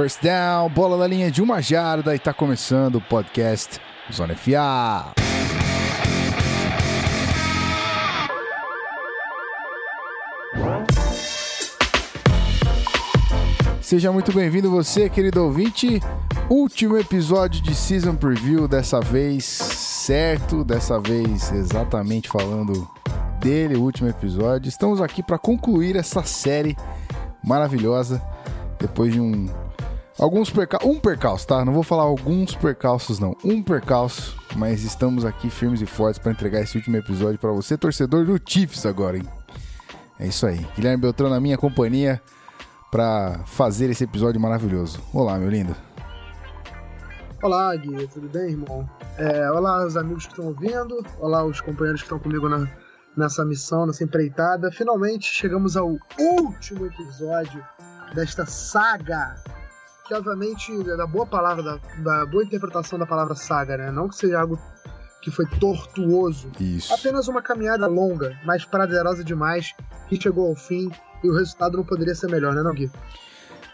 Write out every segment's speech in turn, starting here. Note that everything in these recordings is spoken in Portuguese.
First down, bola na linha de 1 jarda e tá começando o podcast Zona FA. Seja muito bem-vindo você, querido ouvinte. Último episódio de Season Preview, dessa vez certo, dessa vez exatamente falando dele, o último episódio. Estamos aqui para concluir essa série maravilhosa, depois de um percalço, tá? Não vou falar alguns percalços, não. Um percalço, mas estamos aqui firmes e fortes para entregar esse último episódio para você, torcedor do Chiefs agora, hein? É isso aí. Guilherme Beltrão na minha companhia para fazer esse episódio maravilhoso. Olá, meu lindo. Olá, Gui. Tudo bem, irmão? Olá, os amigos que estão ouvindo. Olá, os companheiros que estão comigo nessa missão, nessa empreitada. Finalmente chegamos ao último episódio desta saga, que obviamente é da boa palavra, da boa interpretação da palavra saga, né? Não que seja algo que foi tortuoso. Isso. Apenas uma caminhada longa, mas prazerosa demais, que chegou ao fim e o resultado não poderia ser melhor, né, não, Gui?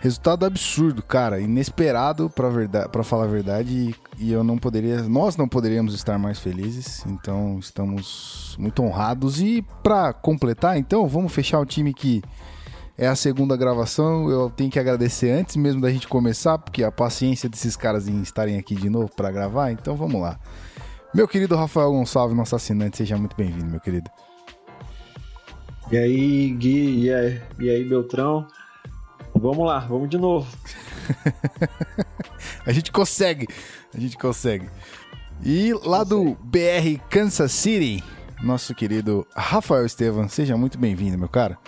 Resultado absurdo, cara, inesperado, pra falar a verdade, e nós não poderíamos estar mais felizes, então estamos muito honrados. E pra completar, então, vamos fechar o time que é a segunda gravação. Eu tenho que agradecer antes mesmo da gente começar, porque a paciência desses caras em estarem aqui de novo pra gravar, então vamos lá. Meu querido Rafael Gonçalves, nosso assinante, seja muito bem-vindo, meu querido. E aí, Gui, e aí, Beltrão? Vamos lá, vamos de novo. A gente consegue. E lá do BR Kansas City, nosso querido Rafael Estevam, seja muito bem-vindo, meu cara.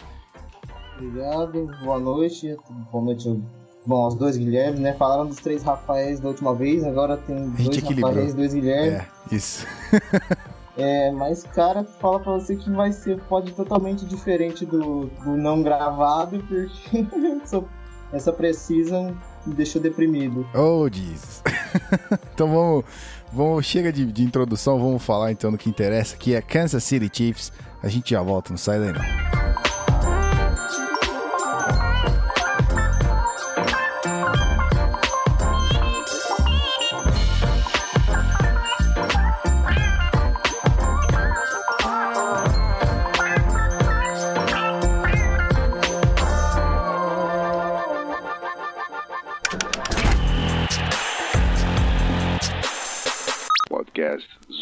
Obrigado, boa noite bom, aos dois Guilhermes, né? Falaram dos 3 Rafaéis da última vez, agora tem 2 Rafaéis, 2 Guilhermes. É, isso. Mas, cara, fala pra você que vai ser pode totalmente diferente do não gravado, porque essa precisa me deixou deprimido. Oh, Jesus. Então vamos chega de introdução, vamos falar então do que interessa, que é Kansas City Chiefs. A gente já volta, não sai daí não.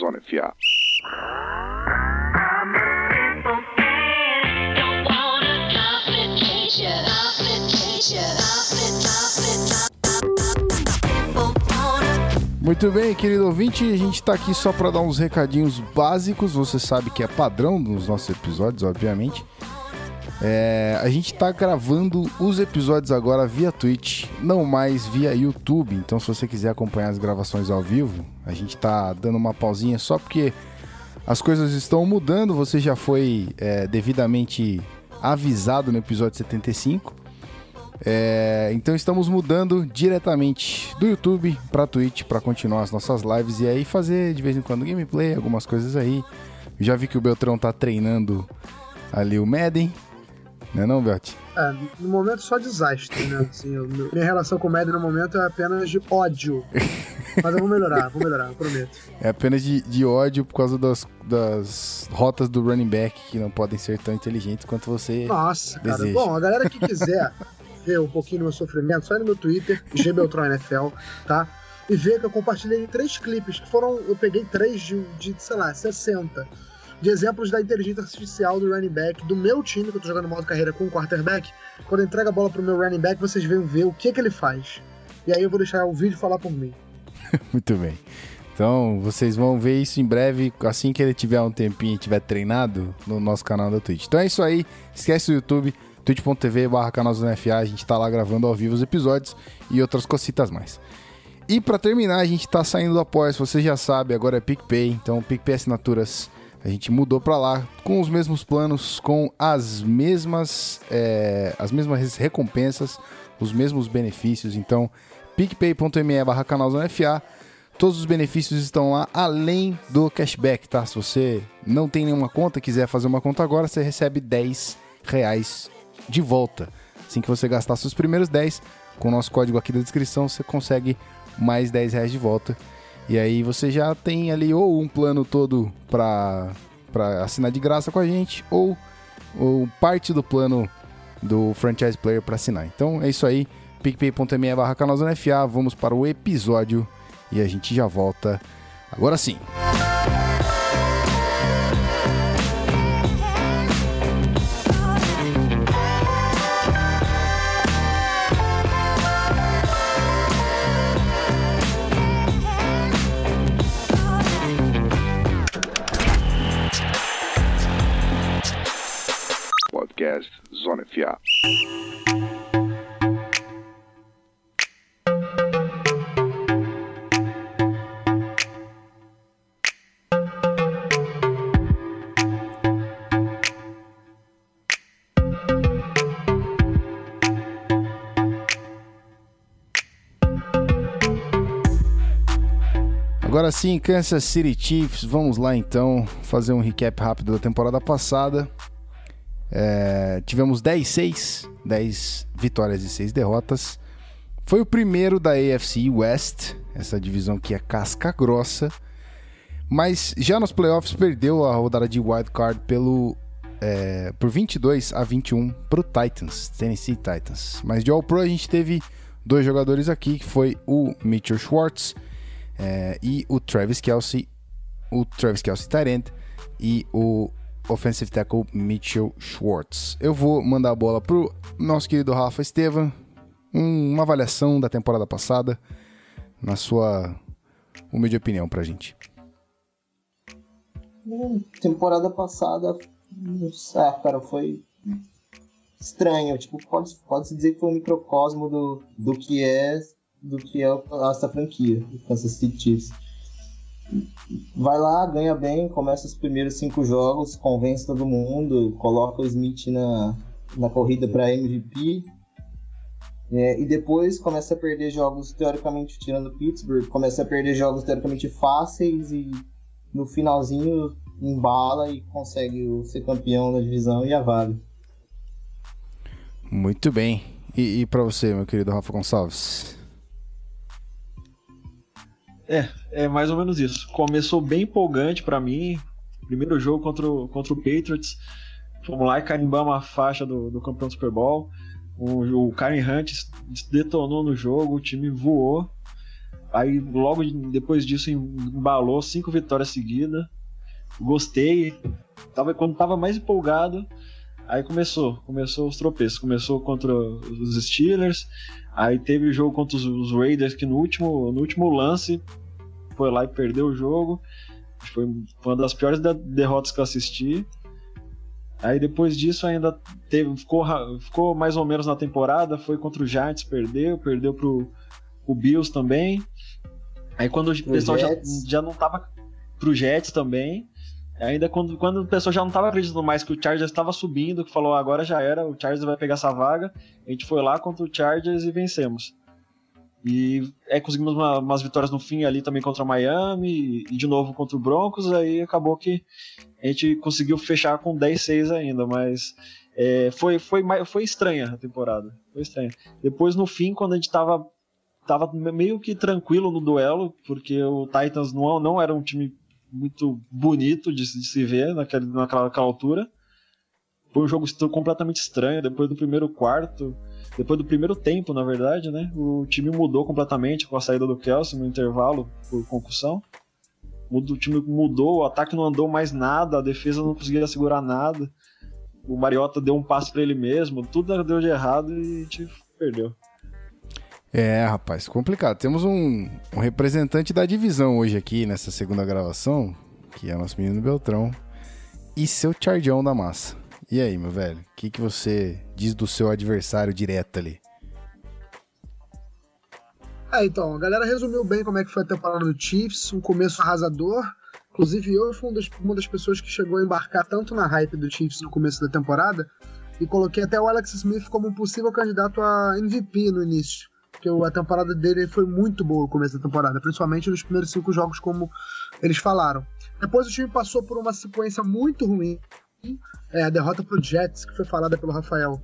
Zona FA. Muito bem, querido ouvinte, a gente tá aqui só para dar uns recadinhos básicos. Você sabe que é padrão nos nossos episódios, obviamente. A gente tá gravando os episódios agora via Twitch, não mais via YouTube. Então, se você quiser acompanhar as gravações ao vivo, a gente tá dando uma pausinha só porque as coisas estão mudando. Você já foi devidamente avisado no episódio 75. Então, estamos mudando diretamente do YouTube pra Twitch para continuar as nossas lives e aí fazer de vez em quando gameplay, algumas coisas aí. Já vi que o Beltrão tá treinando ali o Madden. Não é não, Bert? No momento só desastre, né? Assim, minha relação com o Madden no momento é apenas de ódio. Mas eu vou melhorar, eu prometo. É apenas de ódio por causa das rotas do running back, que não podem ser tão inteligentes quanto você deseja. Cara, bom, a galera que quiser ver um pouquinho do meu sofrimento, só ir no meu Twitter, GBeltrãoNFL, tá? E ver que eu compartilhei 3 clipes, que foram... Eu peguei 3 de sei lá, 60... de exemplos da inteligência artificial do running back do meu time, que eu tô jogando modo carreira com o quarterback. Quando eu entrego a bola pro meu running back, vocês vêm ver o que ele faz. E aí eu vou deixar o vídeo falar por mim. Muito bem. Então, vocês vão ver isso em breve, assim que ele tiver um tempinho e tiver treinado, no nosso canal da Twitch. Então é isso aí, esquece o YouTube, twitch.tv/canalzonafa, a gente tá lá gravando ao vivo os episódios e outras cositas mais. E pra terminar, a gente tá saindo do Apoia-se, você já sabe, agora é PicPay, então PicPay Assinaturas... A gente mudou para lá com os mesmos planos, com as mesmas recompensas, os mesmos benefícios. Então, picpay.me/canalzonafa. Todos os benefícios estão lá, além do cashback, tá? Se você não tem nenhuma conta, quiser fazer uma conta agora, você recebe R$10 de volta. Assim que você gastar seus primeiros 10, com o nosso código aqui da descrição, você consegue mais R$10 de volta. E aí você já tem ali ou um plano todo para assinar de graça com a gente, ou parte do plano do Franchise Player para assinar. Então é isso aí, picpay.me/canalzonafa, vamos para o episódio e a gente já volta agora sim. Zona FA. Agora sim, Kansas City Chiefs, vamos lá então fazer um recap rápido da temporada passada. Tivemos 10-6, 10 vitórias e 6 derrotas. Foi o primeiro da AFC West, essa divisão que é casca grossa. Mas já nos playoffs perdeu a rodada de wildcard por 22-21 para o Tennessee Titans. Mas de All-Pro a gente teve dois jogadores aqui, que foi o Mitchell Schwartz e o Travis Kelce, tight end, e o Offensive Tackle Mitchell Schwartz. Eu vou mandar a bola pro nosso querido Rafa Estevam, uma avaliação da temporada passada, na sua humilde opinião pra gente. Temporada passada, foi estranho, pode-se dizer que foi um microcosmo do que é essa franquia, do Kansas City Chiefs. Vai lá, ganha bem, começa os primeiros 5 jogos, convence todo mundo, coloca o Smith na corrida para MVP, e depois começa a perder jogos teoricamente, tirando Pittsburgh, começa a perder jogos teoricamente fáceis e no finalzinho embala e consegue ser campeão da divisão e a vaga. Muito bem. E para você, meu querido Rafa Gonçalves? É mais ou menos isso. Começou bem empolgante pra mim. Primeiro jogo contra o Patriots. Fomos lá e carimbamos a faixa do campeão do Super Bowl. O Kareem Hunt detonou no jogo, o time voou. Aí logo depois disso embalou 5 vitórias seguidas. Gostei. Quando tava mais empolgado, aí começou os tropeços. Começou contra os Steelers. Aí teve o jogo contra os Raiders, que no último lance foi lá e perdeu o jogo. Foi uma das piores derrotas que eu assisti. Aí depois disso ainda ficou mais ou menos na temporada. Foi contra o Giants, perdeu pro Bills também. Aí quando o pessoal já não tava, pro Jets também. Ainda quando o pessoal já não estava acreditando mais que o Chargers estava subindo, que falou, agora já era, o Chargers vai pegar essa vaga, a gente foi lá contra o Chargers e vencemos. E conseguimos umas vitórias no fim ali também contra o Miami, e de novo contra o Broncos, aí acabou que a gente conseguiu fechar com 10-6 ainda, mas foi estranha a temporada, foi estranha. Depois no fim, quando a gente estava meio que tranquilo no duelo, porque o Titans não era um time muito bonito de se ver naquela altura. Foi um jogo completamente estranho. Depois do primeiro quarto, depois do primeiro tempo, na verdade, né? O time mudou completamente com a saída do Kelce no intervalo por concussão. O time mudou, o ataque não andou mais nada, a defesa não conseguia segurar nada. O Mariota deu um passe para ele mesmo, tudo deu de errado e a gente perdeu. Rapaz, complicado. Temos um representante da divisão hoje aqui, nessa segunda gravação, que é o nosso menino Beltrão, e seu chargeão da massa. E aí, meu velho, o que você diz do seu adversário direto ali? Então, a galera resumiu bem como é que foi a temporada do Chiefs, um começo arrasador. Inclusive, eu fui uma das pessoas que chegou a embarcar tanto na hype do Chiefs no começo da temporada, e coloquei até o Alex Smith como um possível candidato a MVP no início. Porque a temporada dele foi muito boa no começo da temporada, principalmente nos primeiros 5 jogos, como eles falaram. Depois o time passou por uma sequência muito ruim, a derrota pro Jets, que foi falada pelo Rafael,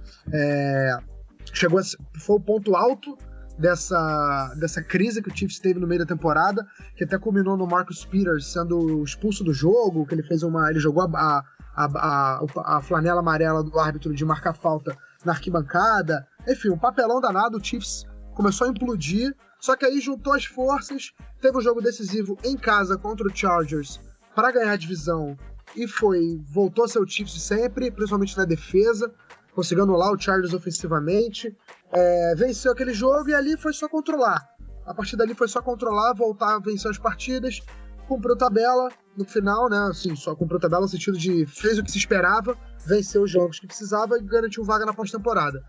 foi o ponto alto dessa crise que o Chiefs teve no meio da temporada, que até culminou no Marcus Peters sendo expulso do jogo, que ele fez ele jogou a flanela amarela do árbitro de marcar falta na arquibancada. Enfim, um papelão danado, o Chiefs começou a implodir, só que aí juntou as forças, teve um jogo decisivo em casa contra o Chargers para ganhar a divisão e voltou a ser o Chiefs de sempre, principalmente na defesa, conseguiu anular o Chargers ofensivamente, venceu aquele jogo e ali foi só controlar. A partir dali foi só controlar, voltar a vencer as partidas, cumpriu tabela no final, né? Assim, só cumpriu tabela no sentido de fez o que se esperava, venceu os jogos que precisava e garantiu vaga na pós-temporada.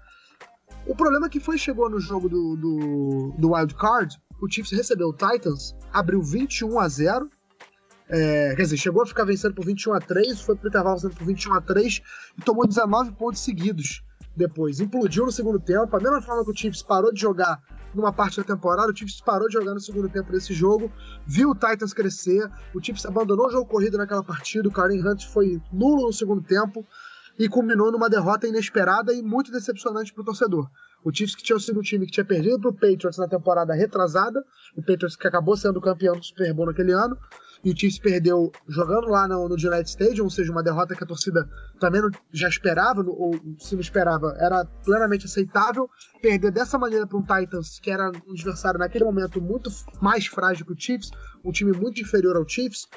O problema é que chegou no jogo do Wild Card, o Chiefs recebeu o Titans, abriu 21-0, quer dizer, chegou a ficar vencendo por 21-3, foi pro intervalo vencendo por 21-3 e tomou 19 pontos seguidos depois. Implodiu no segundo tempo, a mesma forma que o Chiefs parou de jogar numa parte da temporada, o Chiefs parou de jogar no segundo tempo desse jogo, viu o Titans crescer, o Chiefs abandonou o jogo corrido naquela partida, o Kareem Hunt foi nulo no segundo tempo, e culminou numa derrota inesperada e muito decepcionante para o torcedor. O Chiefs, que tinha sido um time que tinha perdido para o Patriots na temporada retrasada, o Patriots que acabou sendo campeão do Super Bowl naquele ano, e o Chiefs perdeu jogando lá no Gillette Stadium, ou seja, uma derrota que a torcida também já esperava, ou se não esperava, era plenamente aceitável. Perder dessa maneira para um Titans, que era um adversário naquele momento muito mais frágil que o Chiefs, um time muito inferior ao Chiefs,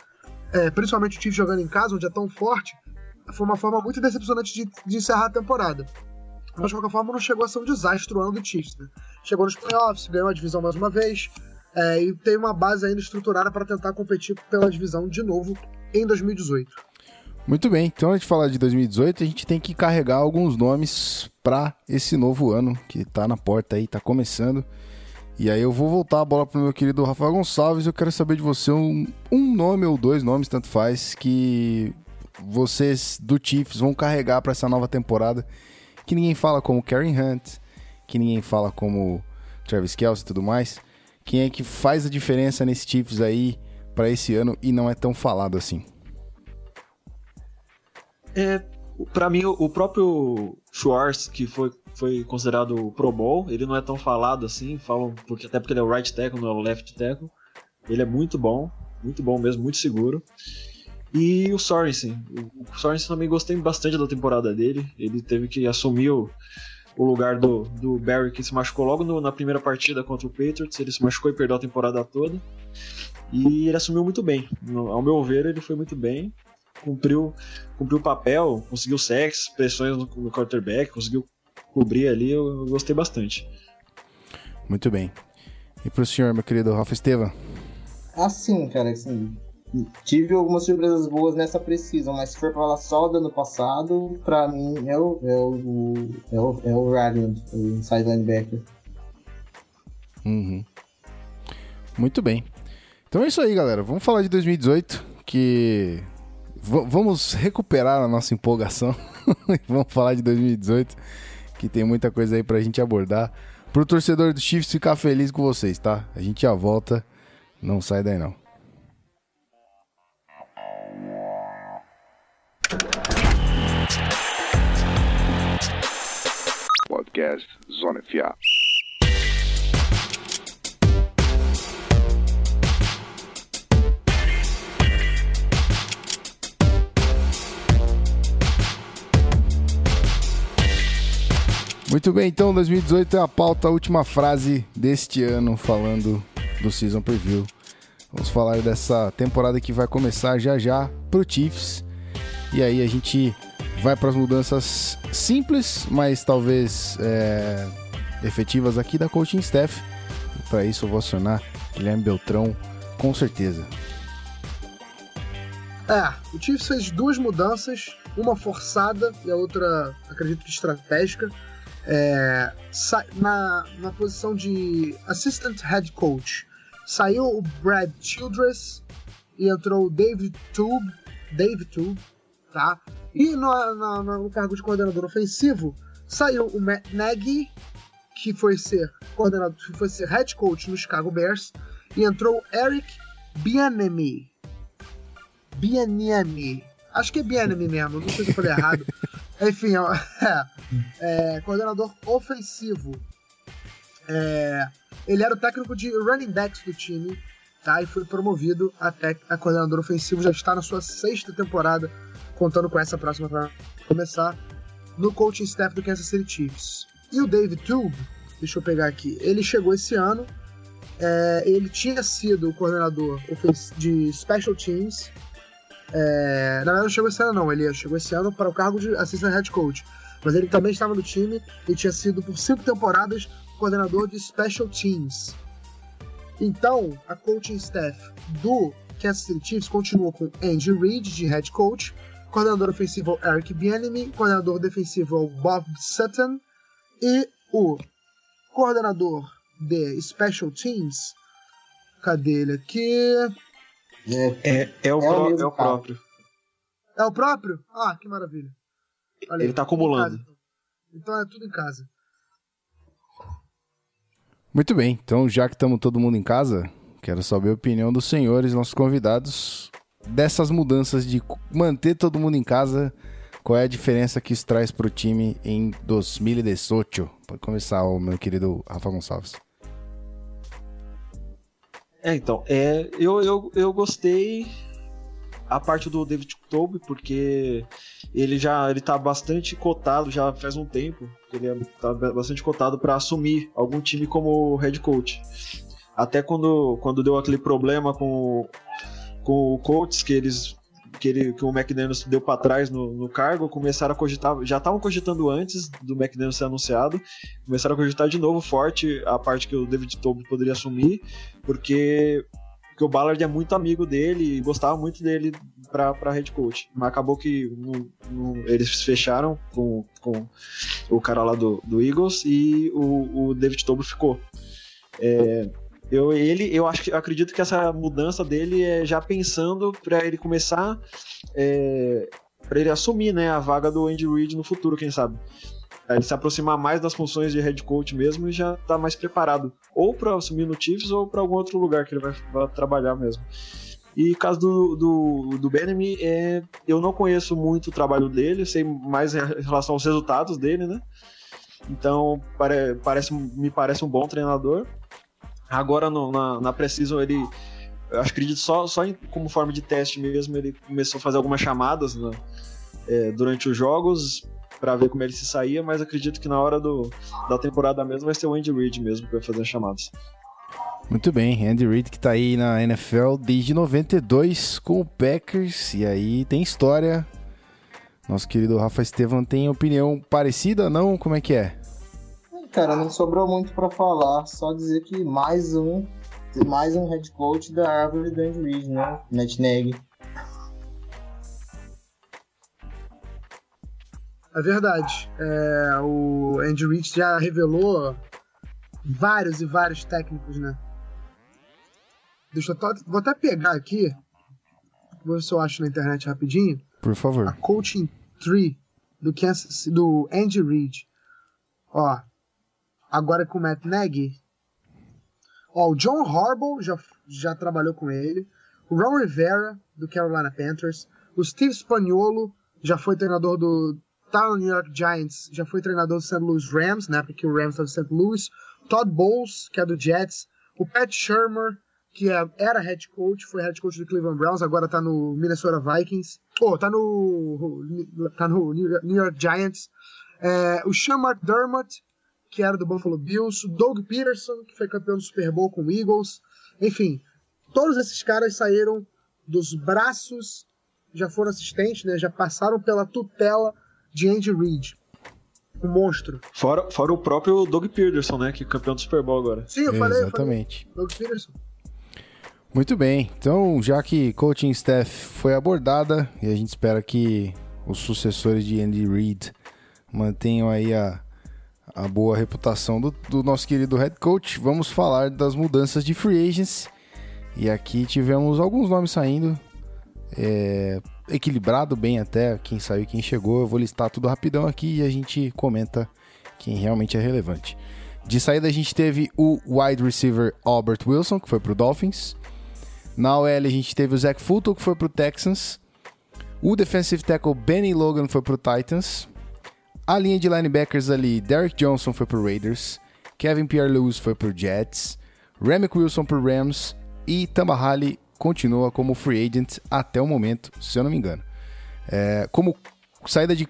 principalmente o Chiefs jogando em casa, onde é tão forte, foi uma forma muito decepcionante de encerrar a temporada. Mas, de qualquer forma, não chegou a ser um desastre o ano do Chiefs, né? Chegou nos playoffs, ganhou a divisão mais uma vez, e tem uma base ainda estruturada para tentar competir pela divisão de novo em 2018. Muito bem, então, antes de falar de 2018, a gente tem que carregar alguns nomes para esse novo ano, que está na porta aí, está começando. E aí eu vou voltar a bola para o meu querido Rafael Gonçalves. Eu quero saber de você um nome ou dois nomes, tanto faz, que vocês do Chiefs vão carregar para essa nova temporada, que ninguém fala como Kareem Hunt, que ninguém fala como Travis Kelce e tudo mais. Quem é que faz a diferença nesse Chiefs aí para esse ano e não é tão falado assim? Para mim, o próprio Schwartz, que foi considerado o Pro Bowl, ele não é tão falado assim, falam porque, até porque ele é o right tackle, não é o left tackle. Ele é muito bom mesmo, muito seguro. E o Sorensen. O Sorensen também gostei bastante da temporada dele. Ele teve que assumir o lugar do Berry, que se machucou logo na primeira partida contra o Patriots. Ele se machucou e perdeu a temporada toda. E ele assumiu muito bem. Ao meu ver, ele foi muito bem. Cumpriu o papel, conseguiu sacks, pressões no quarterback, conseguiu cobrir ali. Eu gostei bastante. Muito bem. E pro senhor, meu querido Rafa Estevam? Assim, cara, assim... Tive algumas surpresas boas nessa precisão, mas se for falar só do ano passado, pra mim é o Ragland, o inside linebacker. Uhum. Muito bem. Então é isso aí, galera. Vamos falar de 2018, que vamos recuperar a nossa empolgação e vamos falar de 2018, que tem muita coisa aí pra gente abordar. Pro torcedor do Chiefs ficar feliz com vocês, tá? A gente já volta, não sai daí não. Podcast Zona FA. Muito bem, então 2018 é a pauta, a última frase deste ano, falando do Season Preview. Vamos falar dessa temporada que vai começar já já pro Chiefs. E aí a gente vai para as mudanças simples, mas talvez efetivas aqui da Coaching Staff. E para isso eu vou acionar Guilherme Beltrão, com certeza. O Chiefs fez duas mudanças, uma forçada e a outra, acredito que estratégica. Na posição de Assistant Head Coach, saiu o Brad Childress e entrou o David Toub, tá? E no cargo de coordenador ofensivo saiu o Matt Nagy, que foi ser head coach no Chicago Bears, e entrou Eric Bieniemy. Acho que é Bieniemy mesmo, não sei se eu falei errado. Enfim, coordenador ofensivo. Ele era o técnico de running backs do time, tá? E foi promovido a coordenador ofensivo. Já está na sua 6ª temporada, contando com essa próxima para começar, no coaching staff do Kansas City Chiefs. E o David Toub, deixa eu pegar aqui, ele chegou esse ano, ele tinha sido o coordenador de Special Teams, na verdade não chegou esse ano não, ele chegou esse ano para o cargo de Assistant Head Coach, mas ele também estava no time e tinha sido por 5 temporadas coordenador de Special Teams. Então, a coaching staff do Kansas City Chiefs continuou com Andy Reid de Head Coach, coordenador ofensivo Eric Bieniemy, coordenador defensivo Bob Sutton e o coordenador de Special Teams, cadê ele aqui? É o próprio. É o próprio? Ah, que maravilha. Olha, ele tá acumulando. Então é tudo em casa. Muito bem, então já que estamos todo mundo em casa, quero saber a opinião dos senhores, nossos convidados, dessas mudanças de manter todo mundo em casa. Qual é a diferença que isso traz para o time em 2018? Pode começar, meu querido Rafa Gonçalves. Eu gostei a parte do David Toub, porque ele tá bastante cotado já faz um tempo, tá bastante cotado para assumir algum time como head coach. Até quando deu aquele problema com o Colts, que o McDaniels deu para trás no cargo, começaram a cogitar, já estavam cogitando antes do McDaniels ser anunciado, começaram a cogitar de novo forte a parte que o David Toub poderia assumir, porque o Ballard é muito amigo dele e gostava muito dele para head coach, mas acabou que eles fecharam com o cara lá do Eagles e o David Toub ficou. Eu acredito que essa mudança dele é já pensando para ele começar, para ele assumir, né, a vaga do Andy Reid no futuro, quem sabe. Ele se aproximar mais das funções de head coach mesmo e já tá mais preparado, ou para assumir no Chiefs ou para algum outro lugar que ele vai trabalhar mesmo. E o caso do Bieniemy, eu não conheço muito o trabalho dele, eu sei mais em relação aos resultados dele, né? Então me parece um bom treinador. Agora na Precision ele, eu acredito só como forma de teste mesmo, ele começou a fazer algumas chamadas durante os jogos para ver como ele se saía, mas acredito que na hora da temporada mesmo vai ser o Andy Reid mesmo que vai fazer as chamadas. Muito bem, Andy Reid que tá aí na NFL desde 92 com o Packers, e aí tem história. Nosso querido Rafa Estevam tem opinião parecida, não? Como é que é? Cara, não sobrou muito pra falar, só dizer que mais um head coach da árvore do Andy Reid, né? Matt Nagy. É verdade, o Andy Reid já revelou vários e vários técnicos, né? Deixa eu vou até pegar aqui, vou ver se eu acho na internet rapidinho. Por favor. A Coaching Tree do Andy Reid. Ó. Agora com o Matt Nagy. Ó, o John Harbaugh já trabalhou com ele. O Ron Rivera, do Carolina Panthers. O Steve Spagnuolo, já foi treinador do New York Giants. Já foi treinador do St. Louis Rams, né? Porque o Rams estava em St. Louis. Todd Bowles, que é do Jets. O Pat Shurmur, que era head coach. Foi head coach do Cleveland Browns. Agora tá no Minnesota Vikings. Tá no New York Giants. O Sean McDermott, que era do Buffalo Bills, o Doug Peterson, que foi campeão do Super Bowl com o Eagles, enfim, todos esses caras saíram dos braços, já foram assistentes, né? Já passaram pela tutela de Andy Reid, o monstro. Fora o próprio Doug Peterson, né? Que é campeão do Super Bowl agora. Sim, exatamente. Falei, Doug Peterson. Muito bem, então já que coaching staff foi abordada, e a gente espera que os sucessores de Andy Reid mantenham aí a boa reputação do nosso querido head coach, vamos falar das mudanças de free agents, e aqui tivemos alguns nomes saindo, equilibrado bem até, quem saiu e quem chegou. Eu vou listar tudo rapidão aqui e a gente comenta quem realmente é relevante. De saída a gente teve o wide receiver Albert Wilson, que foi pro Dolphins. Na OL a gente teve o Zach Fulton, que foi pro Texans. O defensive tackle Benny Logan foi pro Titans. A linha de linebackers ali, Derrick Johnson foi pro Raiders, Kevin Pierre-Louis foi pro Jets, Remick Wilson pro Rams e Tamba Hali continua como free agent até o momento, se eu não me engano. Como saída de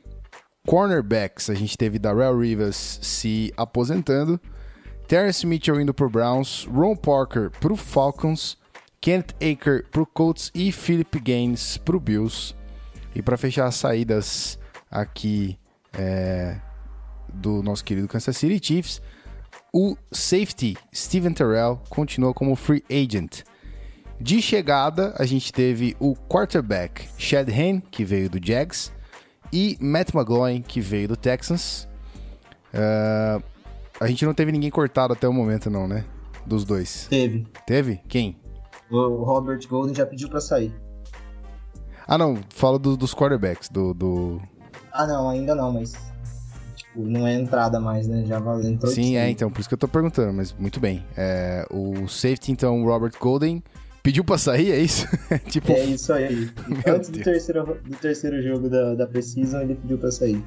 cornerbacks, a gente teve Darrelle Rivas se aposentando, Terrence Mitchell indo pro Browns, Ron Parker pro Falcons, Kenneth Aker pro Colts e Philip Gaines pro Bills. E para fechar as saídas aqui do nosso querido Kansas City Chiefs, o safety Steven Terrell continua como free agent. De chegada, a gente teve o quarterback Shanahan, que veio do Jags, e Matt McGloin, que veio do Texans. A gente não teve ninguém cortado até o momento, não, né? Dos dois. Teve? Quem? O Robert Golden já pediu pra sair. Ah, não. Fala dos quarterbacks, Ah, não. Ainda não, mas... não é entrada mais, né? Já entrou. Sim, então. Por isso que eu tô perguntando, mas muito bem. O safety, então, o Robert Golden... pediu pra sair, é isso? É isso aí. Antes do terceiro jogo da Precision, ele pediu pra sair.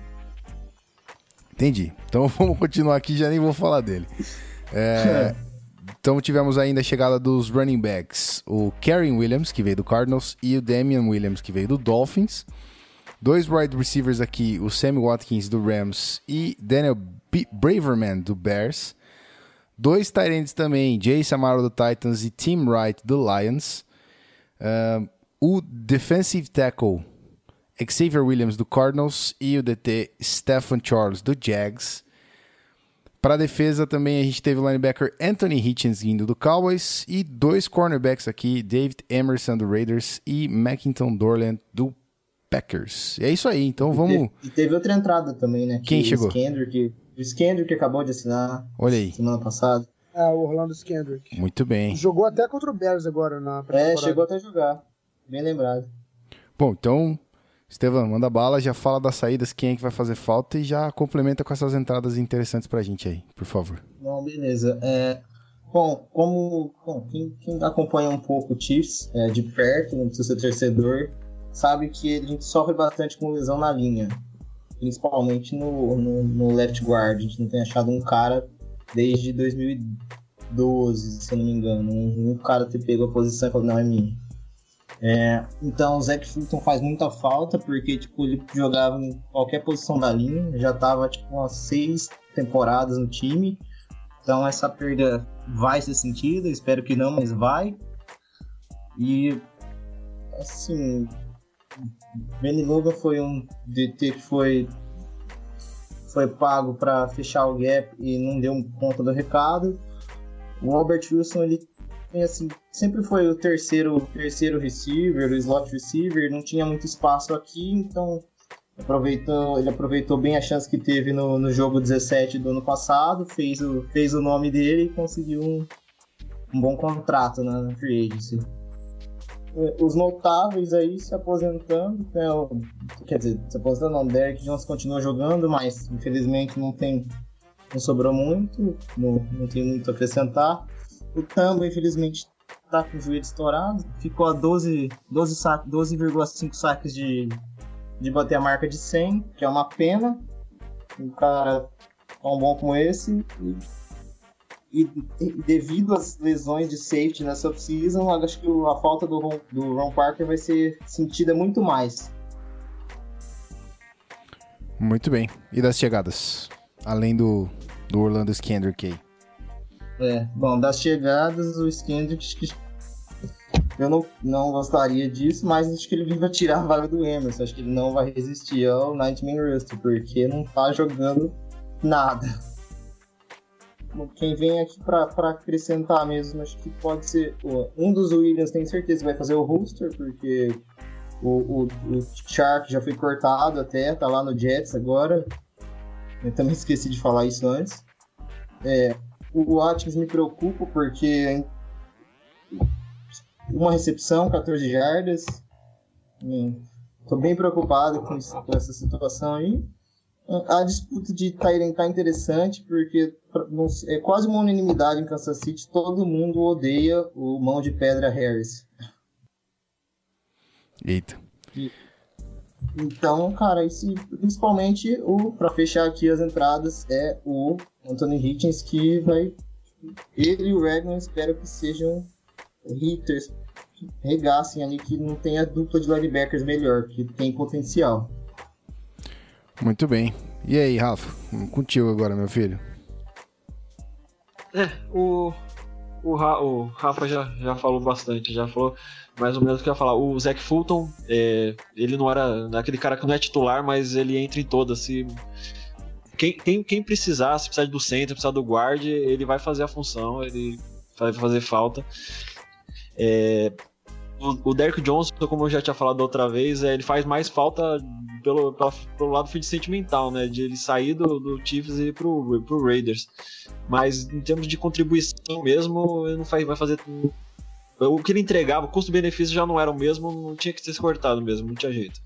Entendi. Então vamos continuar aqui, já nem vou falar dele. Então tivemos ainda a chegada dos running backs. O Kyren Williams, que veio do Cardinals, e o Damian Williams, que veio do Dolphins. Dois wide receivers aqui, o Sammy Watkins do Rams e Daniel Braverman do Bears. Dois tight ends também, Jay Samaro do Titans e Tim Wright do Lions. O defensive tackle, Xavier Williams do Cardinals e o DT Stephen Charles do Jags. Para a defesa também a gente teve o linebacker Anthony Hitchens vindo do Cowboys e dois cornerbacks aqui, David Amerson do Raiders e Mackinton Dorland do Packers. É isso aí, então vamos... E teve outra entrada também, né? Quem chegou? O Skendrick acabou de assinar. Olha aí. Semana passada. O Orlando Skendrick. Muito bem. Jogou até contra o Bears agora na pré-temporada. Chegou até a jogar. Bem lembrado. Bom, então, Estevam, manda bala, já fala das saídas, quem é que vai fazer falta e já complementa com essas entradas interessantes pra gente aí, por favor. Bom, beleza. Quem acompanha um pouco o Chiefs de perto, não precisa ser torcedor, sabe que a gente sofre bastante com lesão na linha. Principalmente no left guard. A gente não tem achado um cara desde 2012, se eu não me engano. Um cara ter pego a posição e falou, não, é minha. Então o Zach Fulton faz muita falta, porque ele jogava em qualquer posição da linha. Já estava umas 6 temporadas no time. Então essa perda vai ser sentida. Espero que não, mas vai. E assim... Benny Logan foi um DT que foi pago para fechar o gap e não deu conta do recado. O Albert Wilson sempre foi o terceiro receiver, o slot receiver, não tinha muito espaço aqui, então ele aproveitou bem a chance que teve no jogo 17 do ano passado, fez o nome dele e conseguiu um bom contrato na free agency. Os notáveis aí se aposentando, o Derrick Johnson continua jogando, mas infelizmente não sobrou muito, não tem muito a acrescentar. O Tamba, infelizmente, está com o joelho estourado, ficou a 12,5 saques de bater a marca de 100, que é uma pena, um cara tão bom como esse. E devido às lesões de safety nessa off-season, acho que a falta do Ron Parker vai ser sentida muito mais. Muito bem. E das chegadas? Além do Orlando Skendrick aí. Bom, das chegadas, o Skendrick... eu não gostaria disso, mas acho que ele vai tirar a vaga do Emerson. Acho que ele não vai resistir ao Nightmare Rust, porque não tá jogando nada. Quem vem aqui para acrescentar mesmo, acho que pode ser... Um dos Williams, tenho certeza, vai fazer o roster, porque o Shark já foi cortado até, tá lá no Jets agora. Eu também esqueci de falar isso antes. O Atkins me preocupa, porque... uma recepção, 14 jardas. Tô bem preocupado com essa situação aí. A disputa de Tyren tá interessante, porque é quase uma unanimidade em Kansas City, todo mundo odeia o mão de pedra Harris. Eita. Então, cara, esse, principalmente pra fechar aqui as entradas, é o Anthony Hitchens, que vai. Ele e o Redman, espero que sejam hitters, que regassem ali, que não tenha dupla de linebackers melhor, que tem potencial. Muito bem. E aí, Rafa? Contigo agora, meu filho. O Rafa já falou bastante, já falou mais ou menos o que eu ia falar. O Zach Fulton, ele não era aquele cara que não é titular, mas ele entra em todas. Quem precisar, se precisar do centro, precisar do guard, ele vai fazer a função, ele vai fazer falta. O Derrick Johnson, como eu já tinha falado outra vez, ele faz mais falta pelo lado sentimental, né? De ele sair do Chiefs e ir pro Raiders. Mas em termos de contribuição mesmo, ele não vai fazer. O que ele entregava, o custo-benefício já não era o mesmo, não tinha que ser cortado mesmo, não tinha jeito.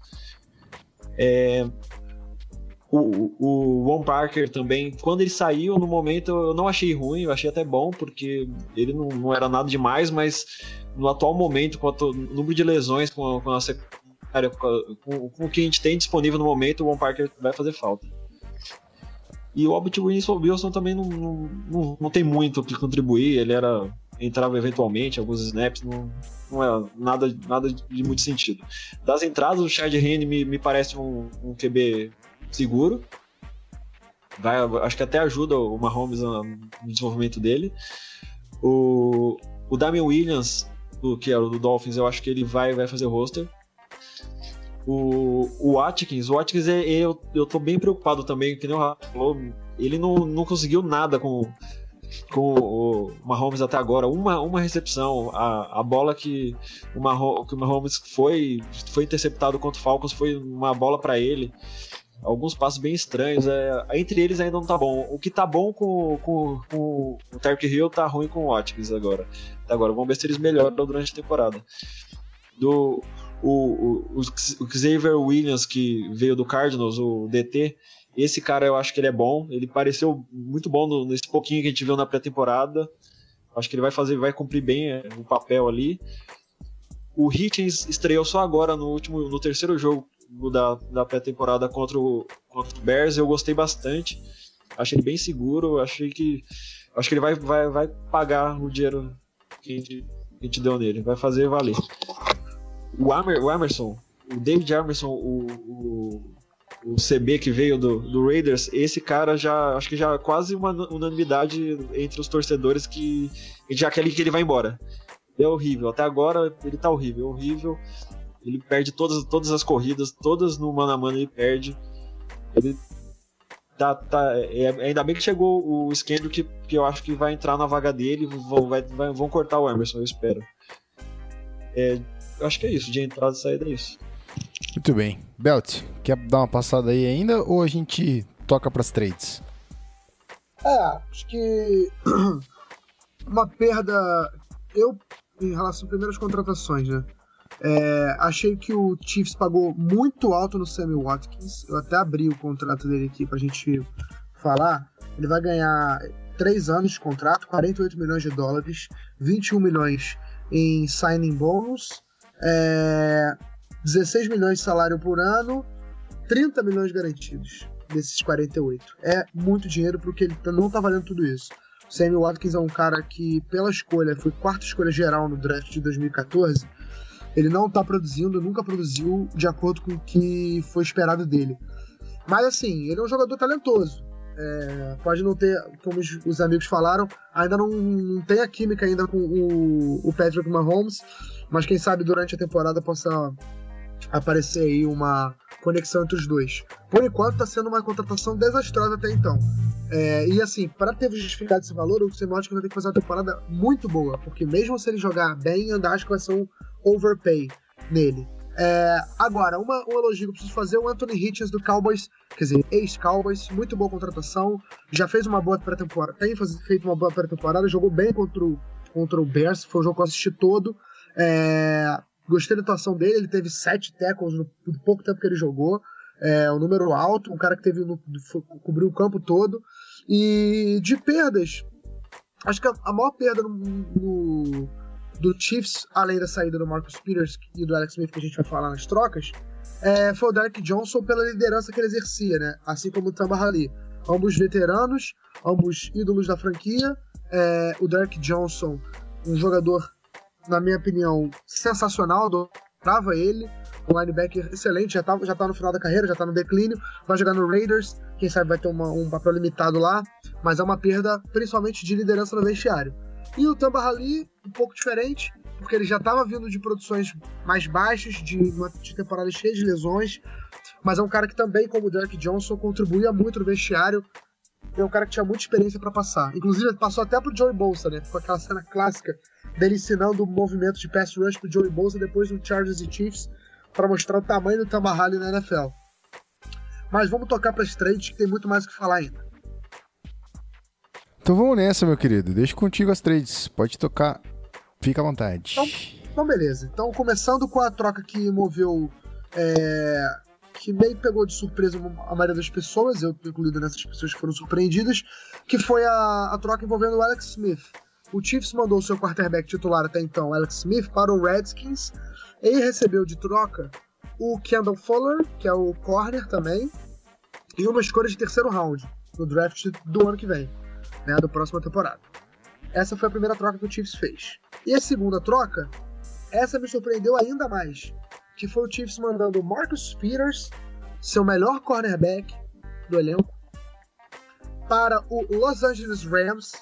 O Ron Parker também, quando ele saiu, no momento eu não achei ruim, eu achei até bom, porque ele não era nada demais, mas no atual momento, com o número de lesões, com a secundária, com o que a gente tem disponível no momento, o Ron Parker vai fazer falta. E o Albert Wilson também não tem muito o que contribuir, ele entrava eventualmente, alguns snaps, não era nada de muito sentido. Das entradas, o Chad Henne me parece um QB seguro, acho que até ajuda o Mahomes no desenvolvimento dele. O Damien Williams, que era do Dolphins, eu acho que ele vai fazer roster. O Atkins, eu tô bem preocupado também, que nem o Rafa falou, ele não conseguiu nada com o Mahomes até agora, uma recepção, a bola que o Mahomes foi interceptado contra o Falcons foi uma bola para ele. Alguns passos bem estranhos, entre eles ainda não tá bom. O que tá bom com o Tyreek Hill tá ruim com o Watkins agora. Vamos ver se eles melhoram durante a temporada. O Xavier Williams, que veio do Cardinals, o DT, esse cara eu acho que ele é bom. Ele pareceu muito bom nesse pouquinho que a gente viu na pré-temporada. Acho que ele vai cumprir bem o papel ali. O Hitchens estreou só agora no terceiro jogo da pré-temporada contra o Bears. Eu gostei bastante, achei ele bem seguro, acho que ele vai pagar o dinheiro que a gente deu nele, vai fazer valer. O Amerson, o David Amerson, o CB que veio do Raiders, esse cara já, acho que já quase uma unanimidade entre os torcedores que a gente já quer que ele vai embora. É horrível, até agora ele tá horrível. Ele perde todas as corridas, todas no mano a mano ele perde. Ele ainda bem que chegou o Scandro, que eu acho que vai entrar na vaga dele, vão cortar o Emerson, eu espero. Acho que é isso, de entrada e saída é isso. Muito bem. Belt, quer dar uma passada aí ainda ou a gente toca pras trades? Acho que uma perda, em relação às primeiras contratações, né? Achei que o Chiefs pagou muito alto no Sammy Watkins. Eu até abri o contrato dele aqui pra gente falar. Ele vai ganhar 3 anos de contrato, 48 milhões de dólares, 21 milhões em signing bônus, 16 milhões de salário por ano, 30 milhões garantidos desses 48. É muito dinheiro porque ele não tá valendo tudo isso. O Sammy Watkins é um cara que, pela escolha, foi quarta escolha geral no draft de 2014. Ele não tá produzindo, nunca produziu de acordo com o que foi esperado dele. Mas assim, ele é um jogador talentoso. Pode não ter, como os amigos falaram, ainda não tem a química ainda com o Patrick Mahomes, mas quem sabe durante a temporada possa aparecer aí uma conexão entre os dois. Por enquanto tá sendo uma contratação desastrosa até então. E assim, para ter justificado esse valor, o Sammy Watkins vai ter que fazer uma temporada muito boa, porque mesmo se ele jogar bem, eu acho que vai ser um overpay nele. Agora, um elogio que eu preciso fazer, o Anthony Hitchens do Cowboys, quer dizer, ex-Cowboys, muito boa contratação, já fez uma boa pré-temporada, tem feito uma boa pré-temporada, jogou bem contra o Bears, foi um jogo que eu assisti todo, gostei da atuação dele, ele teve 7 tackles no pouco tempo que ele jogou, um número alto, um cara que cobriu o campo todo. E de perdas, acho que a maior perda do Chiefs, além da saída do Marcus Peters e do Alex Smith, que a gente vai falar nas trocas, foi o Derrick Johnson pela liderança que ele exercia, né? Assim como o Tamba Hali. Ambos veteranos, ambos ídolos da franquia. O Derrick Johnson, um jogador, na minha opinião, sensacional, adorava ele. Um linebacker excelente, já tá no final da carreira, já tá no declínio, vai jogar no Raiders, quem sabe vai ter um papel limitado lá, mas é uma perda principalmente de liderança no vestiário. E o Tamba Hali, um pouco diferente, porque ele já estava vindo de produções mais baixas, de temporada cheia de lesões, mas é um cara que também, como o Derrick Johnson, contribuía muito no vestiário, é um cara que tinha muita experiência para passar. Inclusive, passou até pro Joey Bosa, né? Ficou aquela cena clássica dele ensinando o movimento de pass rush pro Joey Bosa depois do Chargers e Chiefs, para mostrar o tamanho do Tamba Hali na NFL. Mas vamos tocar para as trades, que tem muito mais o que falar ainda. Então vamos nessa, meu querido. Deixa contigo as trades. Pode tocar. Fica à vontade. Então beleza. Então, começando com a troca que moveu... que meio pegou de surpresa a maioria das pessoas, eu incluído nessas pessoas que foram surpreendidas, que foi a troca envolvendo o Alex Smith. O Chiefs mandou o seu quarterback titular até então, Alex Smith, para o Redskins, e recebeu de troca o Kendall Fuller, que é o corner também, e uma escolha de terceiro round, no draft do ano que vem, né, da próxima temporada. Essa foi a primeira troca que o Chiefs fez. E a segunda troca, essa me surpreendeu ainda mais, que foi o Chiefs mandando Marcus Peters, seu melhor cornerback do elenco, para o Los Angeles Rams,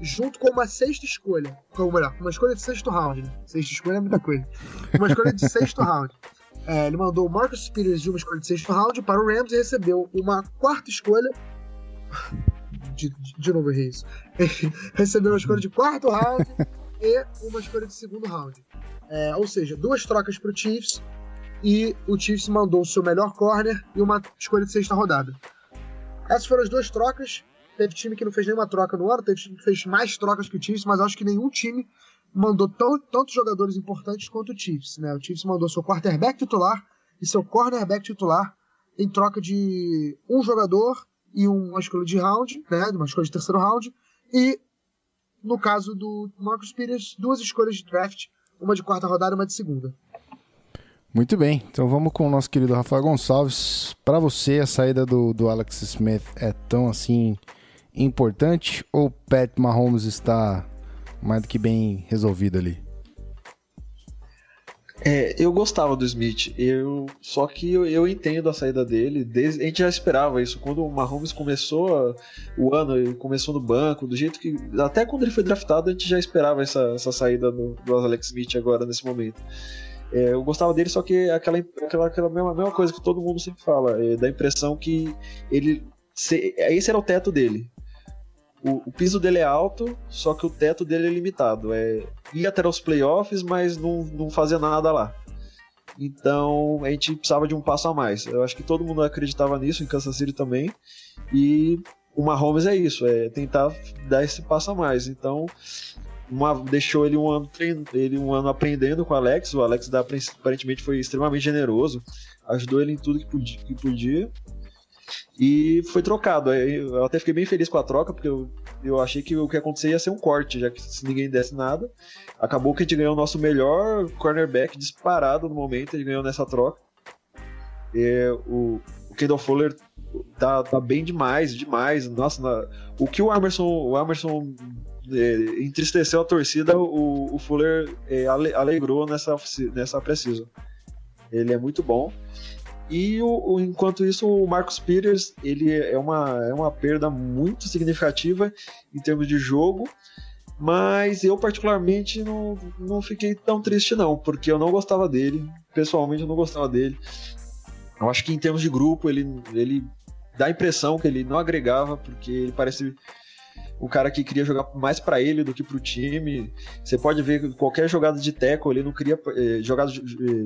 junto com uma sexta escolha, ou melhor, uma escolha de sexto round, né? Sexta escolha é muita coisa, uma escolha de sexto round. Ele mandou o Marcus Peters de uma escolha de sexto round para o Rams e recebeu uma quarta escolha, de novo eu errei isso, recebeu uma escolha de quarto round e uma escolha de segundo round. Ou seja, duas trocas para o Chiefs, e o Chiefs mandou o seu melhor corner e uma escolha de sexta rodada. Essas foram as duas trocas. Teve time que não fez nenhuma troca no ano, teve time que fez mais trocas que o Chiefs, mas acho que nenhum time mandou tantos jogadores importantes quanto o Chiefs, né? O Chiefs mandou seu quarterback titular e seu cornerback titular em troca de um jogador e uma escolha de round, né? Uma escolha de terceiro round, e no caso do Marcus Peters, duas escolhas de draft, uma de quarta rodada e uma de segunda. Muito bem, então vamos com o nosso querido Rafael Gonçalves. Para você, a saída do Alex Smith é tão assim importante, ou Pat Mahomes está mais do que bem resolvido ali? Eu gostava do Smith, só que eu entendo a saída dele, a gente já esperava isso, quando o Mahomes começou o ano, ele começou no banco, do jeito que, até quando ele foi draftado, a gente já esperava essa saída do Alex Smith agora, nesse momento. Eu gostava dele, só que aquela mesma coisa que todo mundo sempre fala, dá a impressão que esse era o teto dele. O piso dele é alto, só que o teto dele é limitado. Ia até os playoffs, mas não fazia nada lá. Então, a gente precisava de um passo a mais. Eu acho que todo mundo acreditava nisso, em Kansas City também. E o Mahomes é isso, é tentar dar esse passo a mais. Então, deixou ele um ano aprendendo com o Alex. O Alex aparentemente foi extremamente generoso. Ajudou ele em tudo que podia. E foi trocado. Eu até fiquei bem feliz com a troca, porque eu achei que o que ia acontecer ia ser um corte, já que se ninguém desse nada. Acabou que a gente ganhou o nosso melhor cornerback disparado no momento, ele ganhou nessa troca. O Kendall Fuller tá bem demais. Nossa, o que o Amerson entristeceu a torcida, o Fuller alegrou nessa precisão. Ele é muito bom. E enquanto isso, o Marcus Peters, ele é uma perda muito significativa em termos de jogo, mas eu particularmente não fiquei tão triste não, porque eu não gostava dele, pessoalmente eu não gostava dele. Eu acho que em termos de grupo, ele dá a impressão que ele não agregava, porque ele parece um cara que queria jogar mais para ele do que para o time. Você pode ver qualquer jogada de tackle, ele não queria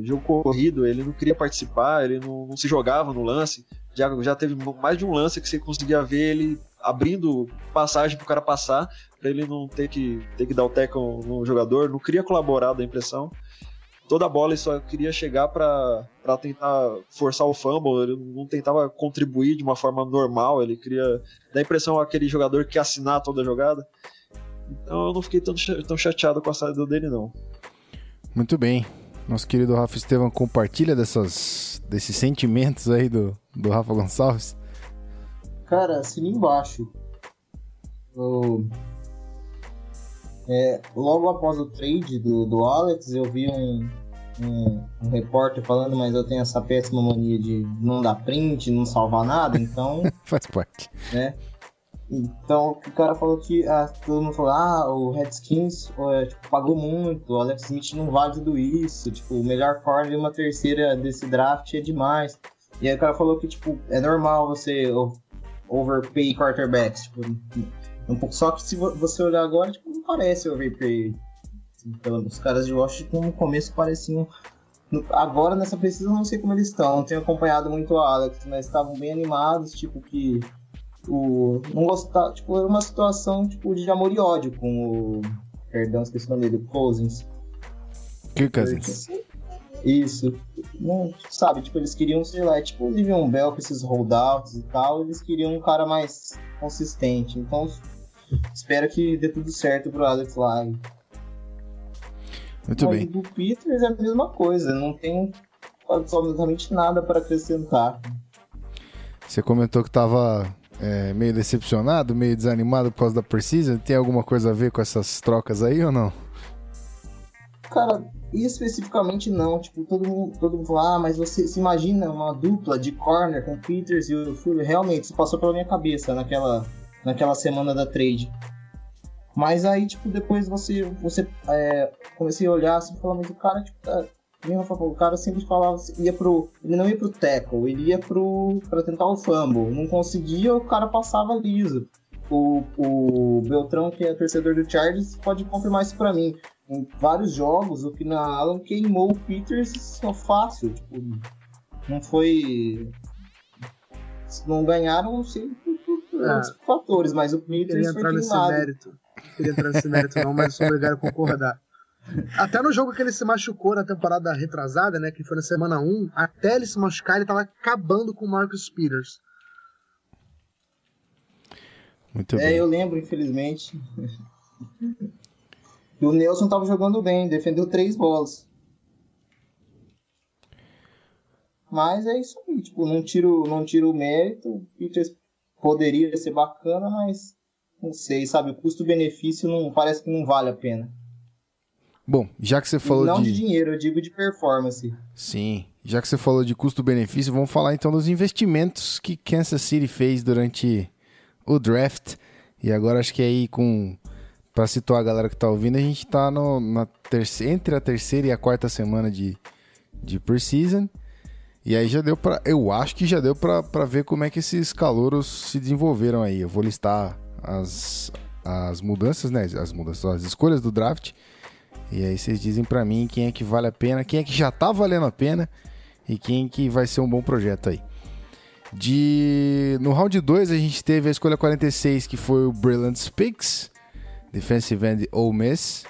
jogo corrido, ele não queria participar, ele não se jogava no lance. Já teve mais de um lance que você conseguia ver ele abrindo passagem pro cara passar, para ele não ter que dar o tackle no jogador, não queria colaborar, dá a impressão. Toda a bola ele só queria chegar para tentar forçar o fumble, ele não tentava contribuir de uma forma normal, ele queria dar a impressão àquele jogador que ia assinar toda a jogada. Então eu não fiquei tão chateado com a saída dele, não. Muito bem. Nosso querido Rafa Estevam compartilha desses sentimentos aí do Rafa Gonçalves. Cara, assina embaixo. Logo após o trade do Alex, eu vi um repórter falando, mas eu tenho essa péssima mania de não dar print, não salvar nada, então... Faz parte. Né? Então, o cara falou que todo mundo falou, o Redskins pagou muito, o Alex Smith não vale tudo isso, o melhor corner de uma terceira desse draft é demais. E aí o cara falou que, é normal você overpay quarterbacks, só que se você olhar agora, não parece overpay. Então, os caras de Washington no começo pareciam... Agora, nessa pesquisa, eu não sei como eles estão, não tenho acompanhado muito o Alex, mas estavam bem animados, que... não gostava, era uma situação de amor e ódio com o... Perdão, esqueci o nome dele, Cousins. Que Cousins? Isso. Não, eles queriam, o Le'Veon Bell com esses holdouts e tal, eles queriam um cara mais consistente. Então, espero que dê tudo certo pro Alex lá. Muito bem. O Peters é a mesma coisa, não tem absolutamente nada para acrescentar. Você comentou que estava meio decepcionado, meio desanimado por causa da Precision. Tem alguma coisa a ver com essas trocas aí ou não? Cara, especificamente não. Todo mundo fala, mas você se imagina uma dupla de corner com o Peters e o Fuller? Realmente, isso passou pela minha cabeça naquela semana da trade. Mas aí, depois você comecei a olhar assim, falando, mas o cara, o cara sempre falava, ele não ia pro tackle, ele ia pra tentar o fumble, não conseguia, o cara passava liso. O Beltrão, que é torcedor do Chargers, pode confirmar isso pra mim. Em vários jogos, o Keenan Allen queimou o Peters só fácil, não foi... Não ganharam, não sei, por outros fatores, mas o Peters foi queimado. Queria entrar nesse mérito não, mas sou obrigado a concordar. Até no jogo que ele se machucou na temporada retrasada, né, que foi na semana 1, até ele se machucar, ele tava acabando com o Marcus Peters. Muito bem. Eu lembro, infelizmente. E o Nelson tava jogando bem, defendeu 3 bolas. Mas é isso aí, não tiro o mérito, o Peters poderia ser bacana, mas não sei, o custo-benefício não parece que não vale a pena. Bom, já que você falou não de dinheiro, eu digo de performance. Sim, já que você falou de custo-benefício, vamos falar então dos investimentos que Kansas City fez durante o draft. E agora acho que aí, para situar a galera que está ouvindo, a gente está entre a terceira e a quarta semana de preseason. E aí eu acho que já deu para ver como é que esses calouros se desenvolveram aí. Eu vou listar as mudanças, né? As escolhas do draft. E aí vocês dizem pra mim quem é que vale a pena, quem é que já tá valendo a pena e quem é que vai ser um bom projeto aí. No round 2 a gente teve a escolha 46, que foi o Brilliance Speaks, defensive end Ole Miss.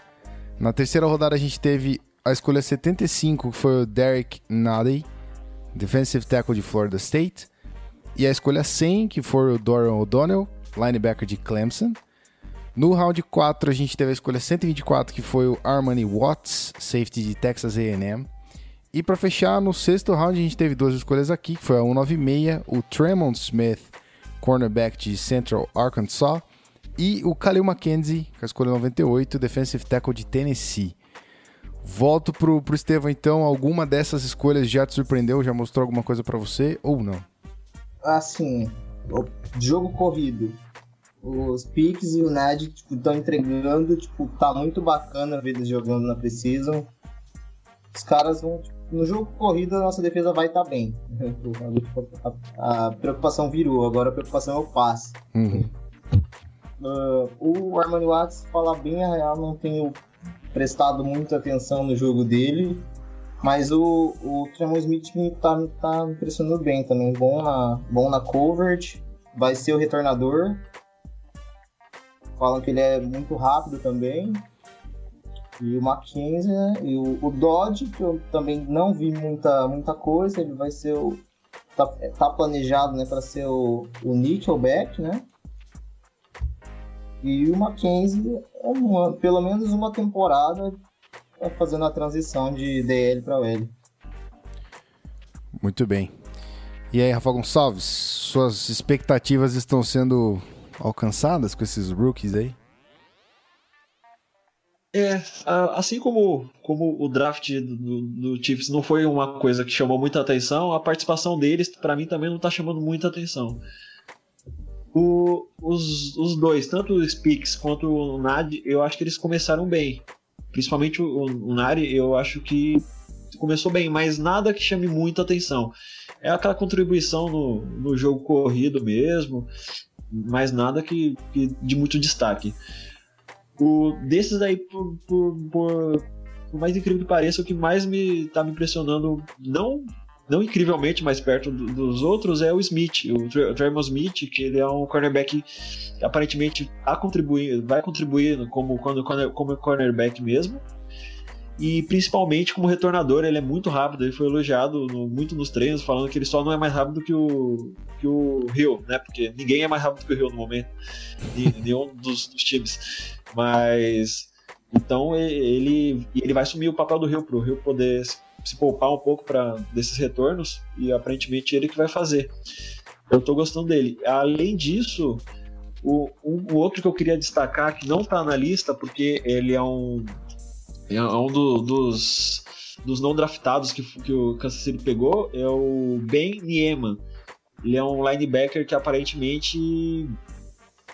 Na terceira rodada a gente teve a escolha 75, que foi o Derrick Johnson, defensive tackle de Florida State. E a escolha 100, que foi o Dorian O'Donnell, linebacker de Clemson. No round 4, a gente teve a escolha 124, que foi o Armani Watts, safety de Texas A&M. E para fechar, no sexto round, a gente teve 2 escolhas aqui, que foi a 196, o Tremont Smith, cornerback de Central Arkansas, e o Khalil McKenzie, com a escolha 98, defensive tackle de Tennessee. Volto pro Estevão, então. Alguma dessas escolhas já te surpreendeu? Já mostrou alguma coisa para você ou não? Assim, jogo corrido. Os Picks e o Nad estão entregando, tá muito bacana ver eles jogando na Precision. Os caras vão, no jogo corrido a nossa defesa vai estar bem. A preocupação virou, agora a preocupação é o passe. Uhum. O Armani Watts, falar bem a real, não tenho prestado muita atenção no jogo dele, mas o Tremont Smith tá impressionando bem também, bom na coverage, vai ser o retornador. Falam que ele é muito rápido também. E o McKenzie, né? E o Dodge, que eu também não vi muita coisa. Ele vai ser o... Tá planejado, né, para ser o nickelback, né? E o McKenzie, pelo menos uma temporada, tá fazendo a transição de DL para OL. Muito bem. E aí, Rafael Gonçalves, suas expectativas estão sendo alcançadas com esses rookies aí? É, assim como o draft do Chiefs não foi uma coisa que chamou muita atenção, a participação deles, para mim, também não está chamando muita atenção. Os dois, tanto o Speaks quanto o Nadi, eu acho que eles começaram bem. Principalmente o Nadi, eu acho que começou bem, mas nada que chame muita atenção. É aquela contribuição no jogo corrido mesmo, mas nada que de muito destaque. Desses aí, por mais incrível que pareça, o que mais tá me impressionando, não incrivelmente mais perto dos outros, é o Smith, o Tremon Smith, que ele é um cornerback que aparentemente vai contribuir como cornerback mesmo, e principalmente como retornador. Ele é muito rápido, ele foi elogiado muito nos treinos, falando que ele só não é mais rápido que o Hill, né? Porque ninguém é mais rápido que o Hill no momento, nenhum dos times. Mas então ele vai assumir o papel do Hill, para o Hill poder se poupar um pouco para desses retornos, e aparentemente ele que vai fazer. Eu tô gostando dele. Além disso, o outro que eu queria destacar, que não tá na lista porque ele é um dos não draftados que o Kansas City pegou, é o Ben Nieman. Ele é um linebacker que aparentemente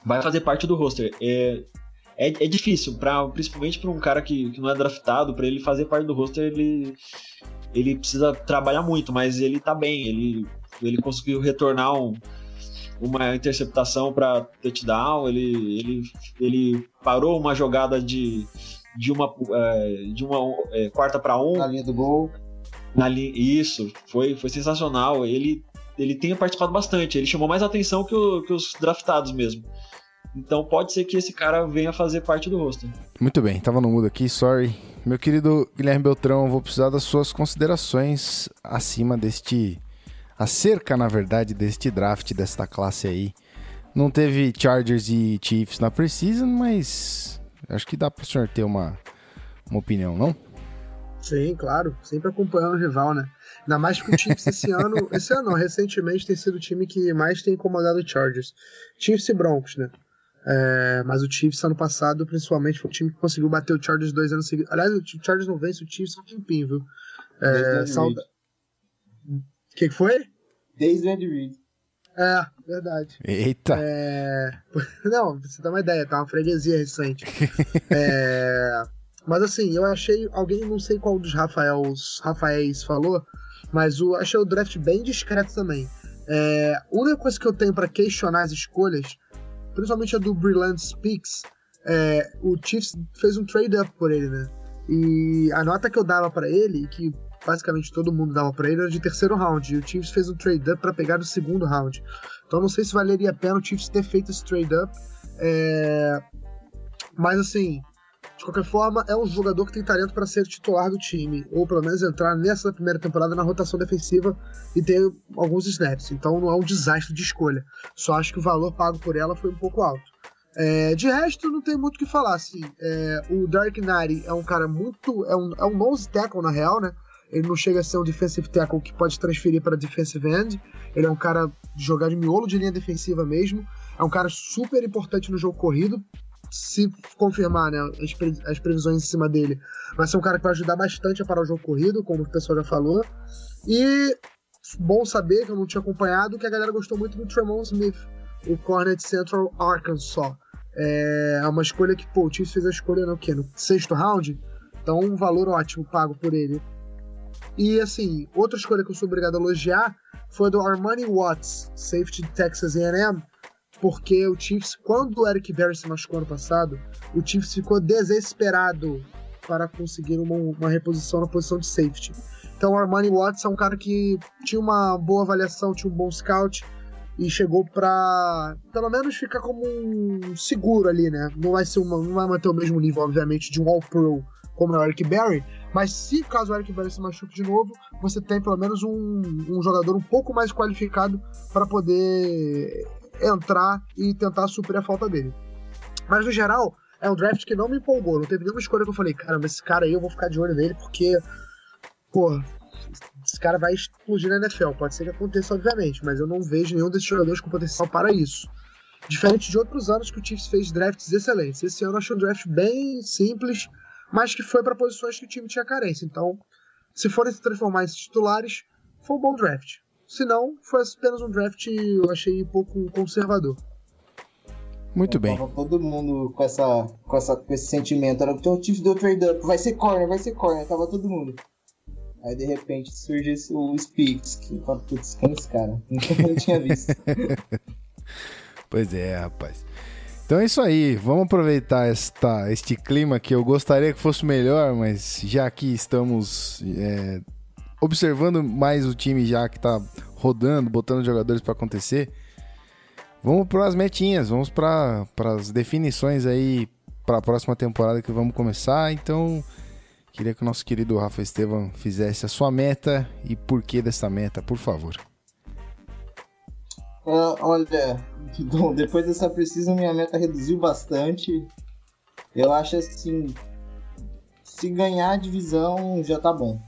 vai fazer parte do roster. É difícil, principalmente para um cara que não é draftado, para ele fazer parte do roster, ele precisa trabalhar muito, mas ele tá bem. Ele conseguiu retornar uma interceptação para touchdown, ele parou uma jogada de uma quarta para um na linha do gol. Isso foi sensacional. Ele tem participado bastante, ele chamou mais atenção que os draftados mesmo. Então pode ser que esse cara venha fazer parte do roster. Muito bem, tava no mudo aqui, sorry. Meu querido Guilherme Beltrão, vou precisar das suas considerações acerca, na verdade, deste draft, desta classe aí. Não teve Chargers e Chiefs na preseason, mas acho que dá para o senhor ter uma opinião, não? Sim, claro. Sempre acompanhando o rival, né? Ainda mais que o Chiefs esse ano, recentemente, tem sido o time que mais tem incomodado o Chargers. Chiefs e Broncos, né? Mas o Chiefs, ano passado, principalmente, foi o time que conseguiu bater o Chargers 2 anos seguidos. Aliás, o Chargers não vence o Chiefs há um tempinho, viu? O que foi? Desde o Andy Reid. É, verdade. Eita! Não, pra você dar uma ideia, tá uma freguesia recente. Mas assim, eu achei, alguém, não sei qual dos Rafaéis falou, mas eu achei o draft bem discreto também. A única coisa que eu tenho pra questionar as escolhas, principalmente a do Brilliance Speaks, o Chiefs fez um trade-up por ele, né? E a nota que eu dava pra ele, que basicamente todo mundo dava pra ele, era de terceiro round, e o Chiefs fez um trade-up pra pegar no segundo round. Então não sei se valeria a pena o Chiefs ter feito esse trade-up, mas assim, de qualquer forma, é um jogador que tem talento para ser titular do time, ou pelo menos entrar nessa primeira temporada na rotação defensiva e ter alguns snaps. Então não é um desastre de escolha, só acho que o valor pago por ela foi um pouco alto. De resto, não tem muito o que falar, assim. O Derrick Johnson é um cara muito... É um nose tackle, na real, né? Ele não chega a ser um defensive tackle que pode transferir para defensive end. Ele é um cara de jogar de miolo de linha defensiva mesmo. É um cara super importante no jogo corrido, se confirmar, né, as previsões em cima dele. Vai ser um cara que vai ajudar bastante a parar o jogo corrido, como o pessoal já falou. E bom saber, que eu não tinha acompanhado, que a galera gostou muito do Tremon Smith, o corner de Central Arkansas. É uma escolha que, pô, o Chiefs fez a escolha no sexto round, então um valor ótimo pago por ele. E assim, outra escolha que eu sou obrigado a elogiar foi a do Armani Watts, safety de Texas A&M, porque o Chiefs, quando o Eric Berry se machucou ano passado, o Chiefs ficou desesperado para conseguir uma reposição na posição de safety. Então o Armani Watts é um cara que tinha uma boa avaliação, tinha um bom scout, e chegou para, pelo menos, ficar como um seguro ali, né? Não vai manter o mesmo nível, obviamente, de um All-Pro como é o Eric Berry, mas se caso o Eric Berry se machuque de novo, você tem pelo menos um jogador um pouco mais qualificado para poder entrar e tentar suprir a falta dele. Mas no geral, é um draft que não me empolgou, não teve nenhuma escolha que eu falei, caramba, esse cara aí eu vou ficar de olho nele porque, pô, esse cara vai explodir na NFL, pode ser que aconteça obviamente, mas eu não vejo nenhum desses jogadores com potencial para isso. Diferente de outros anos que o Chiefs fez drafts excelentes, esse ano eu achei um draft bem simples, mas que foi para posições que o time tinha carência, então se forem se transformar em titulares, foi um bom draft. Se não, foi apenas um draft eu achei pouco conservador. Muito bem. Todo mundo com esse sentimento. Era o Chiefs deu trade up. Vai ser corner. Tava todo mundo. Aí, de repente, surge o Speaks. Que fala, putz, quem é esse cara? Nunca tinha visto. Pois é, rapaz. Então é isso aí. Vamos aproveitar este clima que eu gostaria que fosse melhor, mas já que estamos... observando mais o time já que tá rodando, botando jogadores para acontecer, vamos para as metinhas, vamos para as definições aí para a próxima temporada que vamos começar. Então, queria que o nosso querido Rafa Estevam fizesse a sua meta e por que dessa meta, por favor. Olha, depois dessa precisa, minha meta reduziu bastante. Eu acho assim, se ganhar a divisão já tá bom.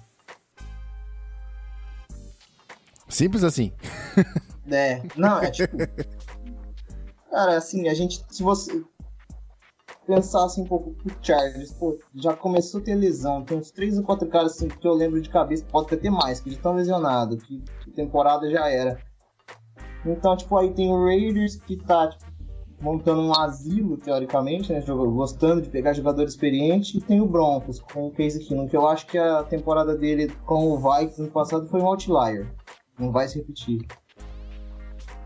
Simples assim. Tipo... Cara, assim, a gente... Se você pensasse um pouco pro Chargers, pô, já começou a ter lesão. Tem uns 3 ou 4 caras assim, que eu lembro de cabeça, pode até mais, que eles estão lesionados, que temporada já era. Então, tipo, aí tem o Raiders, que tá tipo, montando um asilo, teoricamente, né? Gostando de pegar jogador experiente. E tem o Broncos, com o Case Keenum, que eu acho que a temporada dele com o Vikings no passado foi um outlier. Não vai se repetir.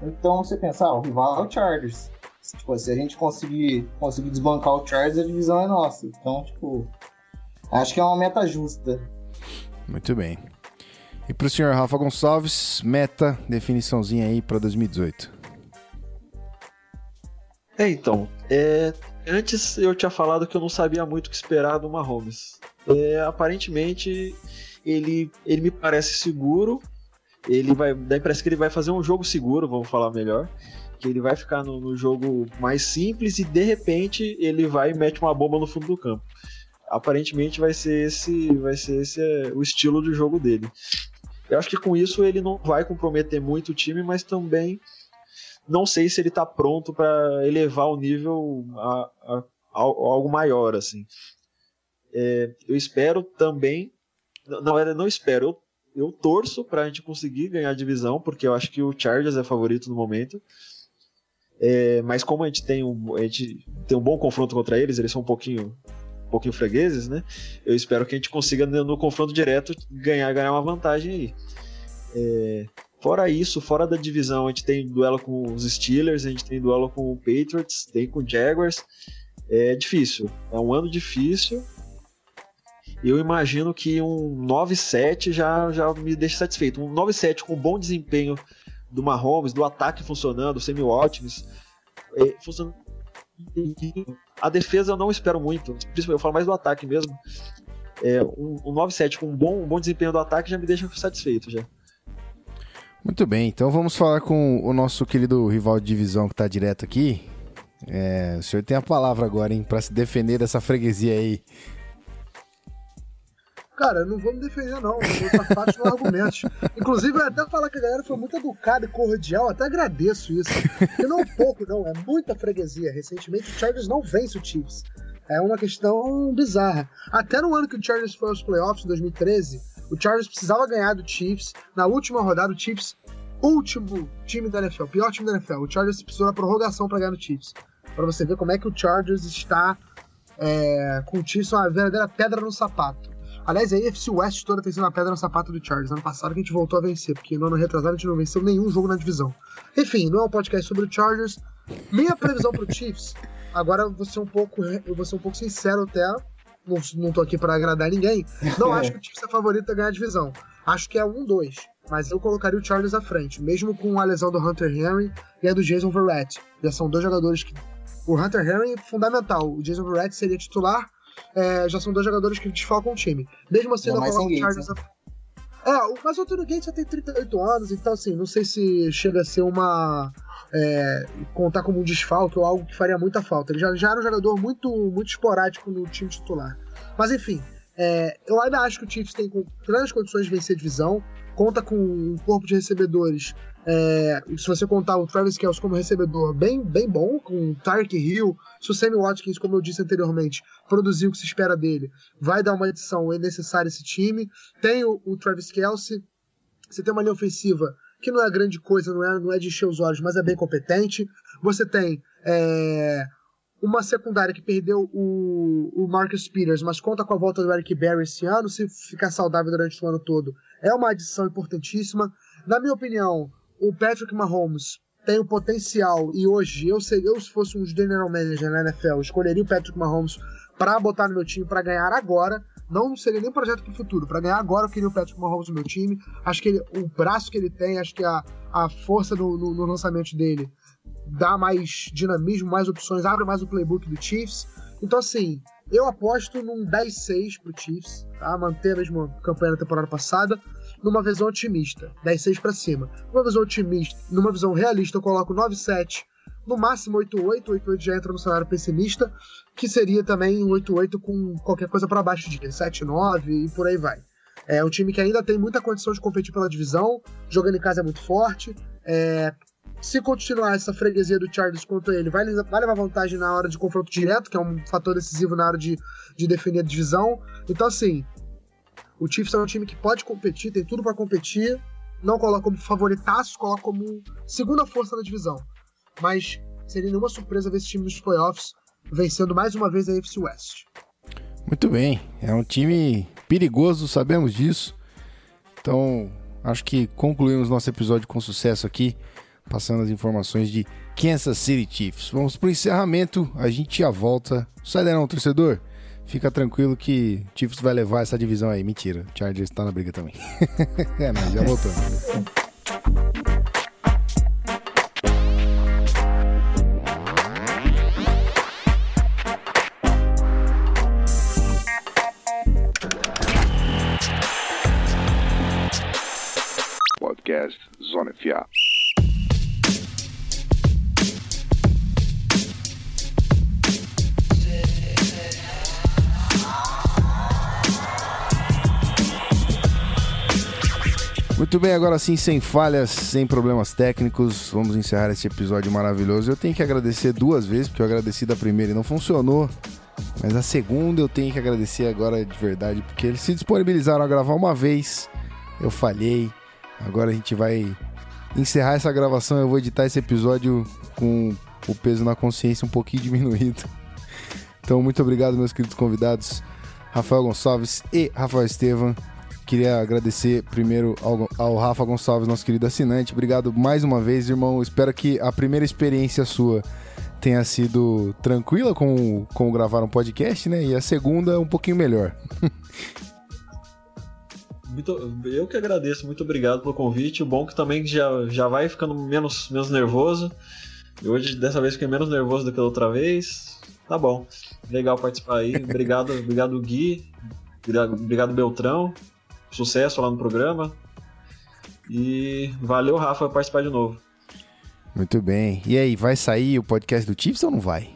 Então você pensa, o rival é o Chargers. Tipo, se a gente conseguir desbancar o Chargers, a divisão é nossa. Então, tipo, acho que é uma meta justa. Muito bem. E pro senhor Rafa Gonçalves, meta, definiçãozinha aí pra 2018. Antes eu tinha falado que eu não sabia muito o que esperar do Mahomes. Aparentemente, ele me parece seguro. Dá a impressão que ele vai fazer um jogo seguro, vamos falar melhor, que ele vai ficar no jogo mais simples e de repente ele vai e mete uma bomba no fundo do campo. Aparentemente vai ser esse o estilo do jogo dele. Eu acho que com isso ele não vai comprometer muito o time, mas também não sei se ele está pronto para elevar o nível a algo maior, assim. Eu espero também, eu torço pra gente conseguir ganhar a divisão, porque eu acho que o Chargers é favorito no momento. Mas como a gente tem um bom confronto contra eles são um pouquinho fregueses, né? Eu espero que a gente consiga, no confronto direto, ganhar uma vantagem aí. Fora isso, fora da divisão, a gente tem duelo com os Steelers, a gente tem duelo com o Patriots, tem com o Jaguars. É difícil, é um ano difícil. Eu imagino que um 9-7 já me deixa satisfeito. Um 9-7 com um bom desempenho do Mahomes, do ataque funcionando, o Sammy Watkins funcionando. A defesa eu não espero muito, eu falo mais do ataque mesmo. Um 9-7 com um bom desempenho do ataque já me deixa satisfeito já. Muito bem, então vamos falar com o nosso querido rival de divisão que está direto aqui. O senhor tem a palavra agora, hein, para se defender dessa freguesia aí. Cara, eu não vou me defender, não. Eu faço parte dos argumentos. Inclusive, eu até falar que a galera foi muito educada e cordial. Até agradeço isso. E não é pouco, não. É muita freguesia. Recentemente, o Chargers não vence o Chiefs. É uma questão bizarra. Até no ano que o Chargers foi aos playoffs, em 2013, o Chargers precisava ganhar do Chiefs. Na última rodada, o Chiefs, último time da NFL, pior time da NFL. O Chargers precisou da prorrogação para ganhar do Chiefs. Para você ver como é que o Chargers está com o Chiefs uma verdadeira pedra no sapato. Aliás, a AFC West toda tem sido uma pedra no sapato do Chargers. Ano passado que a gente voltou a vencer, porque no ano retrasado a gente não venceu nenhum jogo na divisão. Enfim, não é um podcast sobre o Chargers. Minha previsão pro Chiefs, agora eu vou ser um pouco sincero até, não tô aqui para agradar ninguém, não acho que o Chiefs é favorito a ganhar a divisão. Acho que é 1-2, mas eu colocaria o Chargers à frente, mesmo com a lesão do Hunter Henry e a do Jason Verrett. Já são dois jogadores que... O Hunter Henry é fundamental, o Jason Verrett seria titular. Já são dois jogadores que desfalcam o time. Mesmo assim, eu não coloco o Chargers à frente. Mas o Anthony Gates já tem 38 anos, então assim, não sei se chega a ser uma... contar como um desfalque ou algo que faria muita falta. Ele já era um jogador muito esporádico no time titular. Mas enfim, eu ainda acho que o Chiefs tem grandes condições de vencer a divisão. Conta com um corpo de recebedores, se você contar o Travis Kelce como recebedor, bem bom, com o Tyreek Hill. Se o Sammy Watkins, como eu disse anteriormente, produzir o que se espera dele, vai dar uma adição necessária a esse time. Tem o Travis Kelce. Você tem uma linha ofensiva que não é grande coisa, não é de encher os olhos, mas é bem competente. Você tem uma secundária que perdeu o Marcus Peters, mas conta com a volta do Eric Berry esse ano, se ficar saudável durante o ano todo. É uma adição importantíssima. Na minha opinião, o Patrick Mahomes tem o potencial, e hoje, eu se fosse um general manager na NFL, eu escolheria o Patrick Mahomes para botar no meu time, para ganhar agora. Não seria nem um projeto para o futuro. Para ganhar agora, eu queria o Patrick Mahomes no meu time. Acho que o braço que ele tem, acho que a força no lançamento dele dá mais dinamismo, mais opções, abre mais o playbook do Chiefs. Então, assim, eu aposto num 10-6 pro Chiefs, tá? Manter a mesma campanha da temporada passada, numa visão otimista, 10-6 para cima. Numa visão otimista, numa visão realista, eu coloco 9-7, no máximo 8-8, 8-8 já entra no cenário pessimista, que seria também 8-8 com qualquer coisa para baixo de 7-9 e por aí vai. É um time que ainda tem muita condição de competir pela divisão, jogando em casa é muito forte, se continuar essa freguesia do Chargers contra ele, vai levar vantagem na hora de confronto direto, que é um fator decisivo na hora de definir a divisão. Então, assim, o Chiefs é um time que pode competir, tem tudo para competir, não coloca como favoritaço, coloca como segunda força na divisão. Mas seria nenhuma surpresa ver esse time nos playoffs vencendo mais uma vez a AFC West. Muito bem, é um time perigoso, sabemos disso. Então, acho que concluímos nosso episódio com sucesso aqui, passando as informações de Kansas City Chiefs. Vamos pro encerramento, a gente já volta. Sai daí não, torcedor. Fica tranquilo que o Chiefs vai levar essa divisão aí. Mentira, o Chargers tá na briga também. Nós já voltamos. Podcast Zona FA. Muito bem, agora sim, sem falhas, sem problemas técnicos, vamos encerrar esse episódio maravilhoso. Eu tenho que agradecer duas vezes, porque eu agradeci da primeira e não funcionou, mas a segunda eu tenho que agradecer agora de verdade, porque eles se disponibilizaram a gravar uma vez, eu falhei, agora a gente vai encerrar essa gravação, eu vou editar esse episódio com o peso na consciência um pouquinho diminuído. Então, muito obrigado, meus queridos convidados, Rafael Gonçalves e Rafael Estevam. Queria agradecer primeiro ao Rafa Gonçalves, nosso querido assinante. Obrigado mais uma vez, irmão. Espero que a primeira experiência sua tenha sido tranquila com gravar um podcast, né? E a segunda um pouquinho melhor. Eu que agradeço. Muito obrigado pelo convite. O bom que também já vai ficando menos nervoso. E hoje, dessa vez, fiquei menos nervoso do que da outra vez. Tá bom. Legal participar aí. Obrigado, Gui. Obrigado, Beltrão. Sucesso lá no programa. E valeu, Rafa, por participar de novo. Muito bem. E aí, vai sair o podcast do Chiefs ou não vai?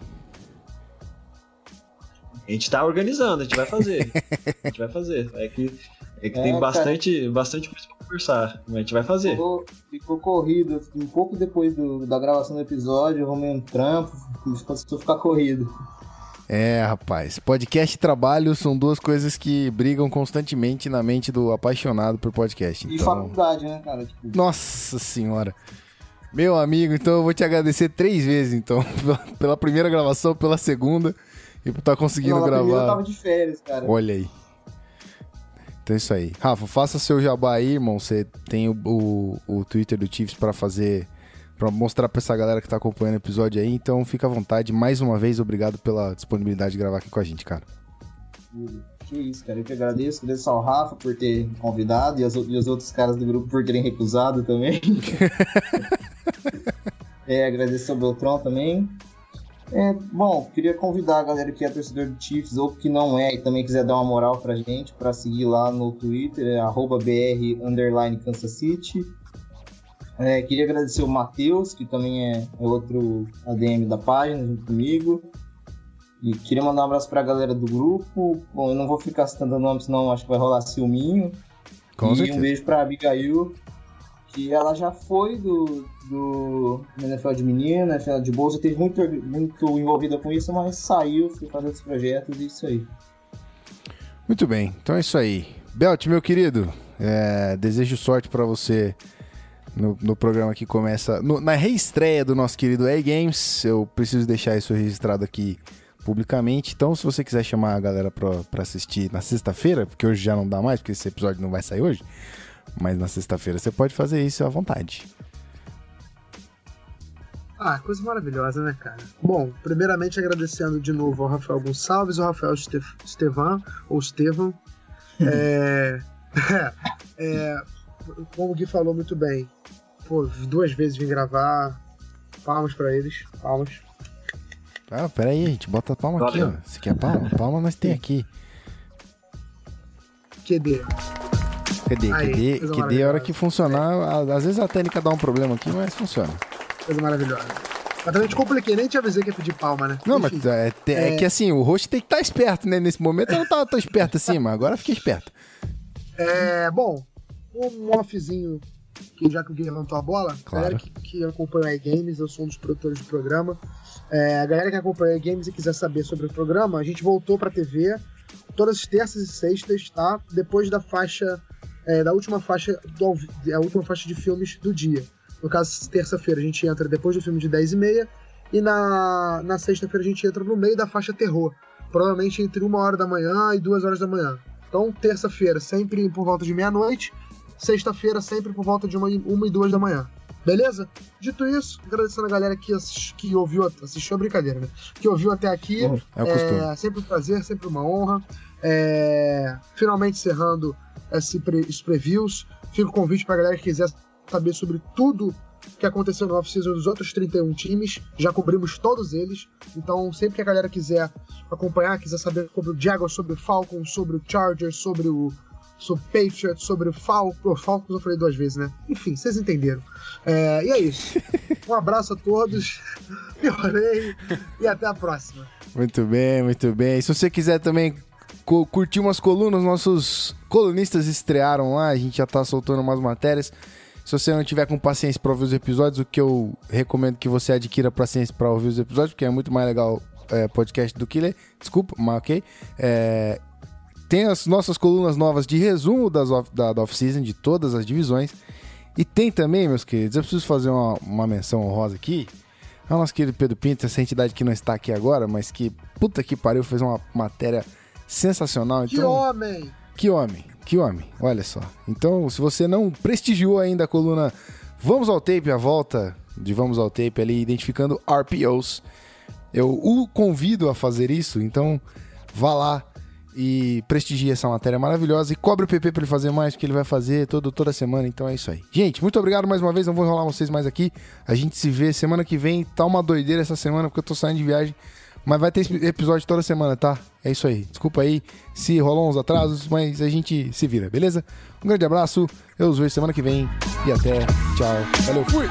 A gente tá organizando, a gente vai fazer. É que tem bastante coisa pra conversar, mas a gente vai fazer. Ficou corrido. Um pouco depois da gravação do episódio, vamos em trampo, começou a ficar corrido. Rapaz, podcast e trabalho são duas coisas que brigam constantemente na mente do apaixonado por podcast. Então... E faculdade, né, cara? Nossa senhora. Meu amigo, então eu vou te agradecer 3 vezes, então. Pela primeira gravação, pela segunda e por estar conseguindo gravar. Eu tava de férias, cara. Olha aí. Então é isso aí. Rafa, faça seu jabá aí, irmão. Você tem o Twitter do Chiefs pra fazer... para mostrar para essa galera que tá acompanhando o episódio aí, então fica à vontade. Mais uma vez, obrigado pela disponibilidade de gravar aqui com a gente, cara. Que isso, cara, eu que agradeço ao Rafa por ter convidado e os outros caras do grupo por terem recusado também. Agradeço ao Beltrão também. Bom, queria convidar a galera que é torcedor do Chiefs ou que não é e também quiser dar uma moral pra gente, pra seguir lá no Twitter, @br_KansasCity. Queria agradecer o Matheus, que também é outro ADM da página, junto comigo. E queria mandar um abraço pra galera do grupo. Bom, eu não vou ficar citando nomes, senão acho que vai rolar ciúminho. Com certeza. Um beijo pra Abigail, que ela já foi do NFL de menina, NFL de bolsa, teve muito envolvida com isso, mas saiu, foi fazer os projetos e isso aí. Muito bem, então é isso aí. Belt, meu querido, desejo sorte para você no programa que começa, na reestreia do nosso querido A-Games. Eu preciso deixar isso registrado aqui publicamente, então se você quiser chamar a galera para assistir na sexta-feira, porque hoje já não dá mais, porque esse episódio não vai sair hoje, mas na sexta-feira você pode fazer isso à vontade. Coisa maravilhosa, né, cara? Bom, primeiramente agradecendo de novo ao Rafael Gonçalves, ao Rafael Estevam, ou Estevam. Como o Gui falou muito bem, pô, 2 vezes vim gravar. Palmas pra eles, palmas. Peraí, gente, bota a palma aqui, ó. Se quer palma, palma nós tem aqui. QD, a hora que funcionar, às vezes a técnica dá um problema aqui, mas funciona. Coisa maravilhosa. Mas também te compliquei, nem te avisei que ia pedir palma, né? Não, enfim, mas é que assim, o host tem que estar esperto, né? Nesse momento eu não estava tão esperto assim, mas agora fiquei esperto. Bom, um offzinho, que já que o Gui levantou a bola, claro. A galera que acompanha a E-Games, eu sou um dos produtores do programa. A galera que acompanha a E-Games e quiser saber sobre o programa, a gente voltou pra TV todas as terças e sextas, tá? Depois da faixa, da última faixa de filmes do dia. No caso, terça-feira a gente entra depois do filme de 10h30 e na sexta-feira a gente entra no meio da faixa terror, provavelmente entre 1h e 2h. Então, terça-feira sempre por volta de 00h, sexta-feira sempre por volta de 1h e 2h. Beleza? Dito isso, agradecendo a galera que ouviu, assistiu a brincadeira, né? Que ouviu até aqui. Sempre um prazer, sempre uma honra. Finalmente encerrando esses previews. Fica o convite pra galera que quiser saber sobre tudo que aconteceu no off-season dos outros 31 times, já cobrimos todos eles, então sempre que a galera quiser acompanhar, quiser saber sobre o Jaguars, sobre o Falcons, sobre o Chargers, sobre o Patriots, sobre o Falcons, eu falei 2 vezes, né? Enfim, vocês entenderam. E é isso. Um abraço a todos, eu orei e até a próxima. Muito bem, muito bem. E se você quiser também curtir umas colunas, nossos colunistas estrearam lá, a gente já tá soltando umas matérias. Se você não tiver com paciência para ouvir os episódios, o que eu recomendo que você adquira paciência para ouvir os episódios, porque é muito mais legal podcast do que ler. Desculpa, mas ok. Tem as nossas colunas novas de resumo da off-season, de todas as divisões. E tem também, meus queridos, eu preciso fazer uma menção honrosa aqui. É o nosso querido Pedro Pinto, essa entidade que não está aqui agora, mas que, puta que pariu, fez uma matéria sensacional. Que então, homem! Que homem! Que homem, olha só. Então, se você não prestigiou ainda a coluna Vamos ao Tape, a volta de Vamos ao Tape ali, identificando RPOs, eu o convido a fazer isso, então vá lá e prestigie essa matéria maravilhosa e cobre o PP para ele fazer mais, porque ele vai fazer toda semana, então é isso aí. Gente, muito obrigado mais uma vez, não vou enrolar vocês mais aqui, a gente se vê semana que vem, tá uma doideira essa semana, porque eu tô saindo de viagem, mas vai ter episódio toda semana, tá? É isso aí. Desculpa aí se rolou uns atrasos, mas a gente se vira, beleza? Um grande abraço, eu os vejo semana que vem e até. Tchau. Valeu, fui!